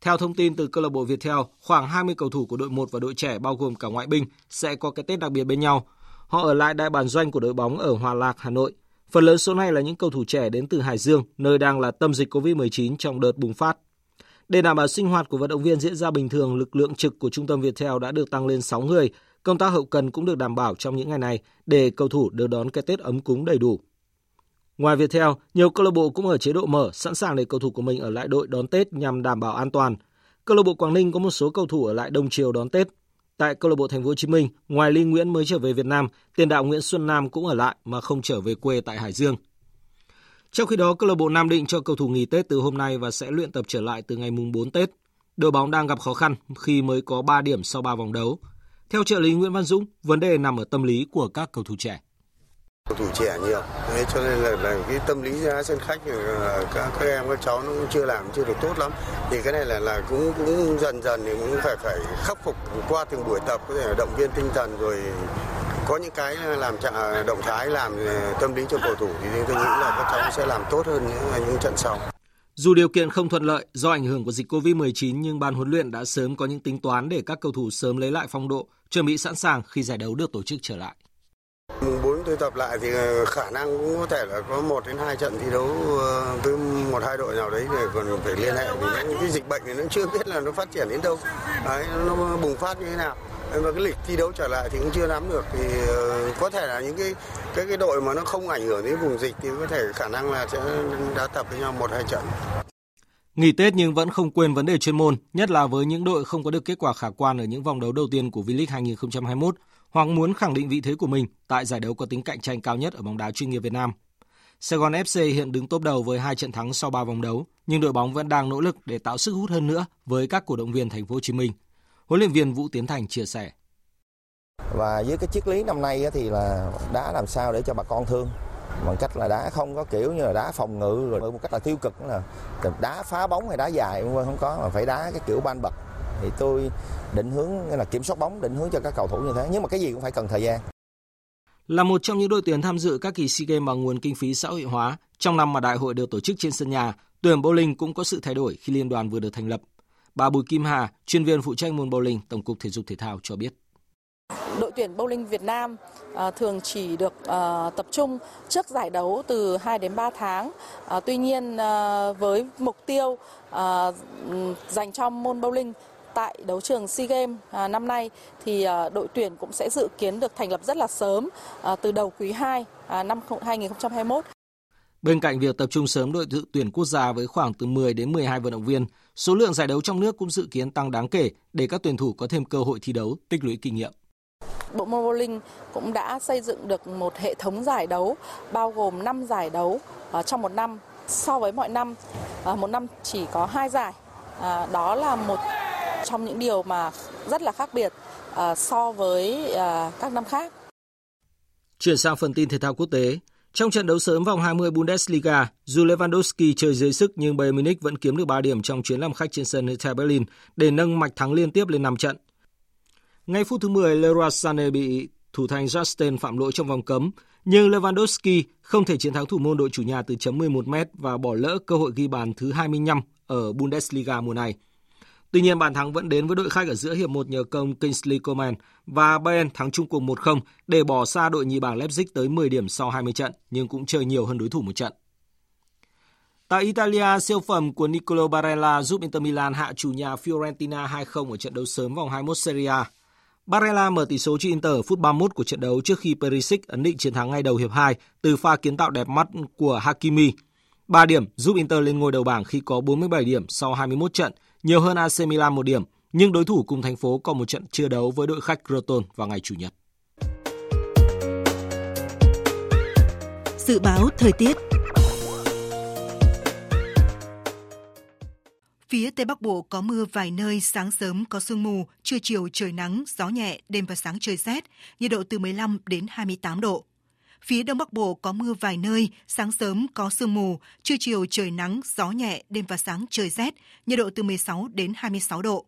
Theo thông tin từ câu lạc bộ Viettel, khoảng 20 cầu thủ của đội 1 và đội trẻ bao gồm cả ngoại binh sẽ có cái Tết đặc biệt bên nhau. Họ ở lại đại bản doanh của đội bóng ở Hòa Lạc, Hà Nội. Phần lớn số này là những cầu thủ trẻ đến từ Hải Dương, nơi đang là tâm dịch COVID-19 trong đợt bùng phát. Để đảm bảo sinh hoạt của vận động viên diễn ra bình thường, lực lượng trực của trung tâm Viettel đã được tăng lên 6 người. Công tác hậu cần cũng được đảm bảo trong những ngày này để cầu thủ được đón cái Tết ấm cúng đầy đủ. Ngoài Viettel, nhiều câu lạc bộ cũng ở chế độ mở, sẵn sàng để cầu thủ của mình ở lại đội đón Tết nhằm đảm bảo an toàn. Câu lạc bộ Quảng Ninh có một số cầu thủ ở lại Đông Triều đón Tết. Tại câu lạc bộ Thành phố Hồ Chí Minh, ngoài Linh Nguyễn mới trở về Việt Nam, tiền đạo Nguyễn Xuân Nam cũng ở lại mà không trở về quê tại Hải Dương. Trong khi đó, câu lạc bộ Nam Định cho cầu thủ nghỉ Tết từ hôm nay và sẽ luyện tập trở lại từ ngày mùng 4 Tết. Đội bóng đang gặp khó khăn khi mới có 3 điểm sau 3 vòng đấu. Theo trợ lý Nguyễn Văn Dũng, vấn đề nằm ở tâm lý của các cầu thủ trẻ. Cầu thủ trẻ nhiều, thế cho nên là cái tâm lý ra sân khách các em các cháu nó cũng chưa được tốt lắm. Thì cái này là cũng dần thì cũng phải khắc phục qua từng buổi tập, có thể động viên tinh thần rồi có những cái làm động thái làm tâm lý cho cầu thủ thì tôi nghĩ là các cháu sẽ làm tốt hơn những trận sau. Dù điều kiện không thuận lợi do ảnh hưởng của dịch Covid-19 nhưng ban huấn luyện đã sớm có những tính toán để các cầu thủ sớm lấy lại phong độ, chuẩn bị sẵn sàng khi giải đấu được tổ chức trở lại. Mùng 4 tôi tập lại thì khả năng cũng có thể là có 1 đến 2 trận thi đấu với 1-2 đội nào đấy để còn phải liên hệ vì cái dịch bệnh này nó chưa biết là nó phát triển đến đâu, đấy, nó bùng phát như thế nào. Và cái lịch thi đấu trở lại thì cũng chưa nắm được thì có thể là những cái đội mà nó không ảnh hưởng đến vùng dịch thì có thể khả năng là sẽ đã tập với nhau 1-2 trận. Nghỉ Tết nhưng vẫn không quên vấn đề chuyên môn, nhất là với những đội không có được kết quả khả quan ở những vòng đấu đầu tiên của V-League 2021. Hoặc muốn khẳng định vị thế của mình tại giải đấu có tính cạnh tranh cao nhất ở bóng đá chuyên nghiệp Việt Nam. Sài Gòn FC hiện đứng tốp đầu với 2 trận thắng sau 3 vòng đấu, nhưng đội bóng vẫn đang nỗ lực để tạo sức hút hơn nữa với các cổ động viên Thành phố Hồ Chí Minh. Huấn luyện viên Vũ Tiến Thành chia sẻ. Và với cái triết lý năm nay thì là đá làm sao để cho bà con thương, bằng cách là đá không có kiểu như là đá phòng ngự rồi một cách là tiêu cực là đá phá bóng hay đá dài không có, mà phải đá cái kiểu ban bật. Thì tôi định hướng là kiểm soát bóng, định hướng cho các cầu thủ như thế, nhưng mà cái gì cũng phải cần thời gian. Là một trong những đội tuyển tham dự các kỳ SEA Games bằng nguồn kinh phí xã hội hóa, trong năm mà đại hội được tổ chức trên sân nhà, tuyển bowling cũng có sự thay đổi khi liên đoàn vừa được thành lập. Bà Bùi Kim Hà, chuyên viên phụ trách môn bowling, Tổng cục Thể dục Thể thao cho biết. Đội tuyển bowling Việt Nam thường chỉ được tập trung trước giải đấu từ 2 đến 3 tháng. Tuy nhiên với mục tiêu dành cho môn bowling, tại đấu trường SEA Games năm nay thì đội tuyển cũng sẽ dự kiến được thành lập rất là sớm từ đầu quý 2 năm 2021. Bên cạnh việc tập trung sớm đội dự tuyển quốc gia với khoảng từ 10 đến 12 vận động viên, số lượng giải đấu trong nước cũng dự kiến tăng đáng kể để các tuyển thủ có thêm cơ hội thi đấu, tích lũy kinh nghiệm. Bộ môn bowling cũng đã xây dựng được một hệ thống giải đấu bao gồm 5 giải đấu trong một năm. So với mọi năm, một năm chỉ có 2 giải. Đó là một trong những điều mà rất là khác biệt so với các năm khác. Chuyển sang phần tin thể thao quốc tế, Trong trận đấu sớm vòng 20 Bundesliga, dù Lewandowski chơi dưới sức nhưng Bayern Munich vẫn kiếm được 3 điểm trong chuyến làm khách trên sân Hertha Berlin để nâng mạch thắng liên tiếp lên 5 trận. Ngay phút thứ 10, Leroy Sané bị thủ thành Justin phạm lỗi trong vòng cấm, nhưng Lewandowski không thể chiến thắng thủ môn đội chủ nhà từ chấm 11m và bỏ lỡ cơ hội ghi bàn thứ 25 ở Bundesliga mùa này. Tuy nhiên, bàn thắng vẫn đến với đội khách ở giữa hiệp 1 nhờ công Kingsley Coman và Bayern thắng chung cuộc 1-0 để bỏ xa đội nhì bảng Leipzig tới 10 điểm sau 20 trận, nhưng cũng chơi nhiều hơn đối thủ một trận. Tại Italia, siêu phẩm của Nicolo Barella giúp Inter Milan hạ chủ nhà Fiorentina 2-0 ở trận đấu sớm vòng 21 Serie A. Barella mở tỷ số cho Inter ở phút 31 của trận đấu trước khi Perisic ấn định chiến thắng ngay đầu hiệp 2 từ pha kiến tạo đẹp mắt của Hakimi. 3 điểm giúp Inter lên ngôi đầu bảng khi có 47 điểm sau 21 trận, nhiều hơn AC Milan 1 điểm, nhưng đối thủ cùng thành phố còn một trận chưa đấu với đội khách Crotone vào ngày Chủ nhật. Dự báo thời tiết. Phía Tây Bắc Bộ có mưa vài nơi, sáng sớm có sương mù, trưa chiều trời nắng, gió nhẹ, đêm và sáng trời rét, nhiệt độ từ 15 đến 28 độ. Phía Đông Bắc Bộ có mưa vài nơi, sáng sớm có sương mù, trưa chiều trời nắng, gió nhẹ, đêm và sáng trời rét, nhiệt độ từ 16 đến 26 độ.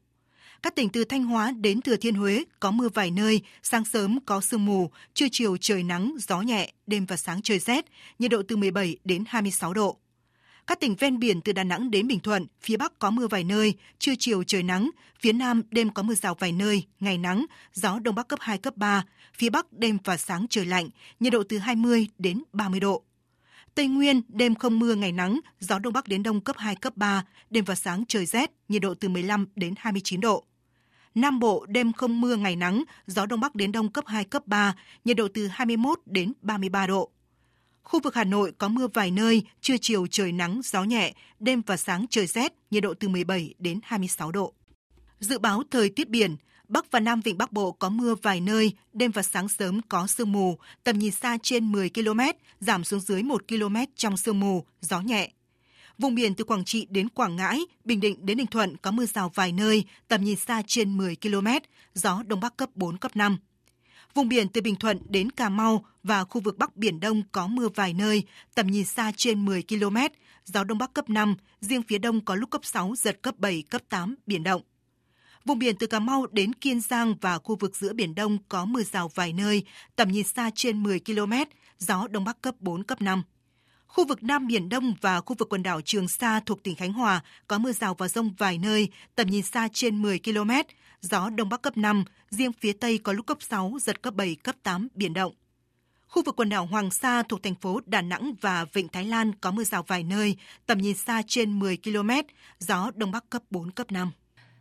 Các tỉnh từ Thanh Hóa đến Thừa Thiên Huế có mưa vài nơi, sáng sớm có sương mù, trưa chiều trời nắng, gió nhẹ, đêm và sáng trời rét, nhiệt độ từ 17 đến 26 độ. Các tỉnh ven biển từ Đà Nẵng đến Bình Thuận, phía Bắc có mưa vài nơi, trưa chiều trời nắng, phía Nam đêm có mưa rào vài nơi, ngày nắng, gió Đông Bắc cấp 2, cấp 3, phía Bắc đêm và sáng trời lạnh, nhiệt độ từ 20 đến 30 độ. Tây Nguyên đêm không mưa, ngày nắng, gió Đông Bắc đến Đông cấp 2, cấp 3, đêm và sáng trời rét, nhiệt độ từ 15 đến 29 độ. Nam Bộ đêm không mưa, ngày nắng, gió Đông Bắc đến Đông cấp 2, cấp 3, nhiệt độ từ 21 đến 33 độ. Khu vực Hà Nội có mưa vài nơi, trưa chiều trời nắng, gió nhẹ, đêm và sáng trời rét, nhiệt độ từ 17 đến 26 độ. Dự báo thời tiết biển, Bắc và Nam Vịnh Bắc Bộ có mưa vài nơi, đêm và sáng sớm có sương mù, tầm nhìn xa trên 10 km, giảm xuống dưới 1 km trong sương mù, gió nhẹ. Vùng biển từ Quảng Trị đến Quảng Ngãi, Bình Định đến Ninh Thuận có mưa rào vài nơi, tầm nhìn xa trên 10 km, gió Đông Bắc cấp 4, cấp 5. Vùng biển từ Bình Thuận đến Cà Mau và khu vực Bắc Biển Đông có mưa vài nơi, tầm nhìn xa trên 10 km, gió Đông Bắc cấp 5, riêng phía Đông có lúc cấp 6, giật cấp 7, cấp 8, biển động. Vùng biển từ Cà Mau đến Kiên Giang và khu vực giữa Biển Đông có mưa rào vài nơi, tầm nhìn xa trên 10 km, gió Đông Bắc cấp 4, cấp 5. Khu vực Nam Biển Đông và khu vực quần đảo Trường Sa thuộc tỉnh Khánh Hòa có mưa rào và dông vài nơi, tầm nhìn xa trên 10 km, gió Đông Bắc cấp 5, riêng phía Tây có lúc cấp 6, giật cấp 7, cấp 8, biển động. Khu vực quần đảo Hoàng Sa thuộc thành phố Đà Nẵng và Vịnh Thái Lan có mưa rào vài nơi, tầm nhìn xa trên 10 km, gió Đông Bắc cấp 4, cấp 5.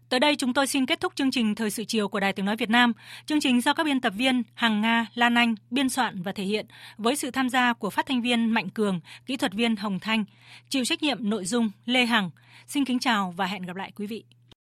Tới đây chúng tôi xin kết thúc chương trình Thời sự chiều của Đài Tiếng Nói Việt Nam. Chương trình do các biên tập viên Hằng Nga, Lan Anh biên soạn và thể hiện với sự tham gia của phát thanh viên Mạnh Cường, kỹ thuật viên Hồng Thanh, chịu trách nhiệm nội dung Lê Hằng. Xin kính chào và hẹn gặp lại quý vị.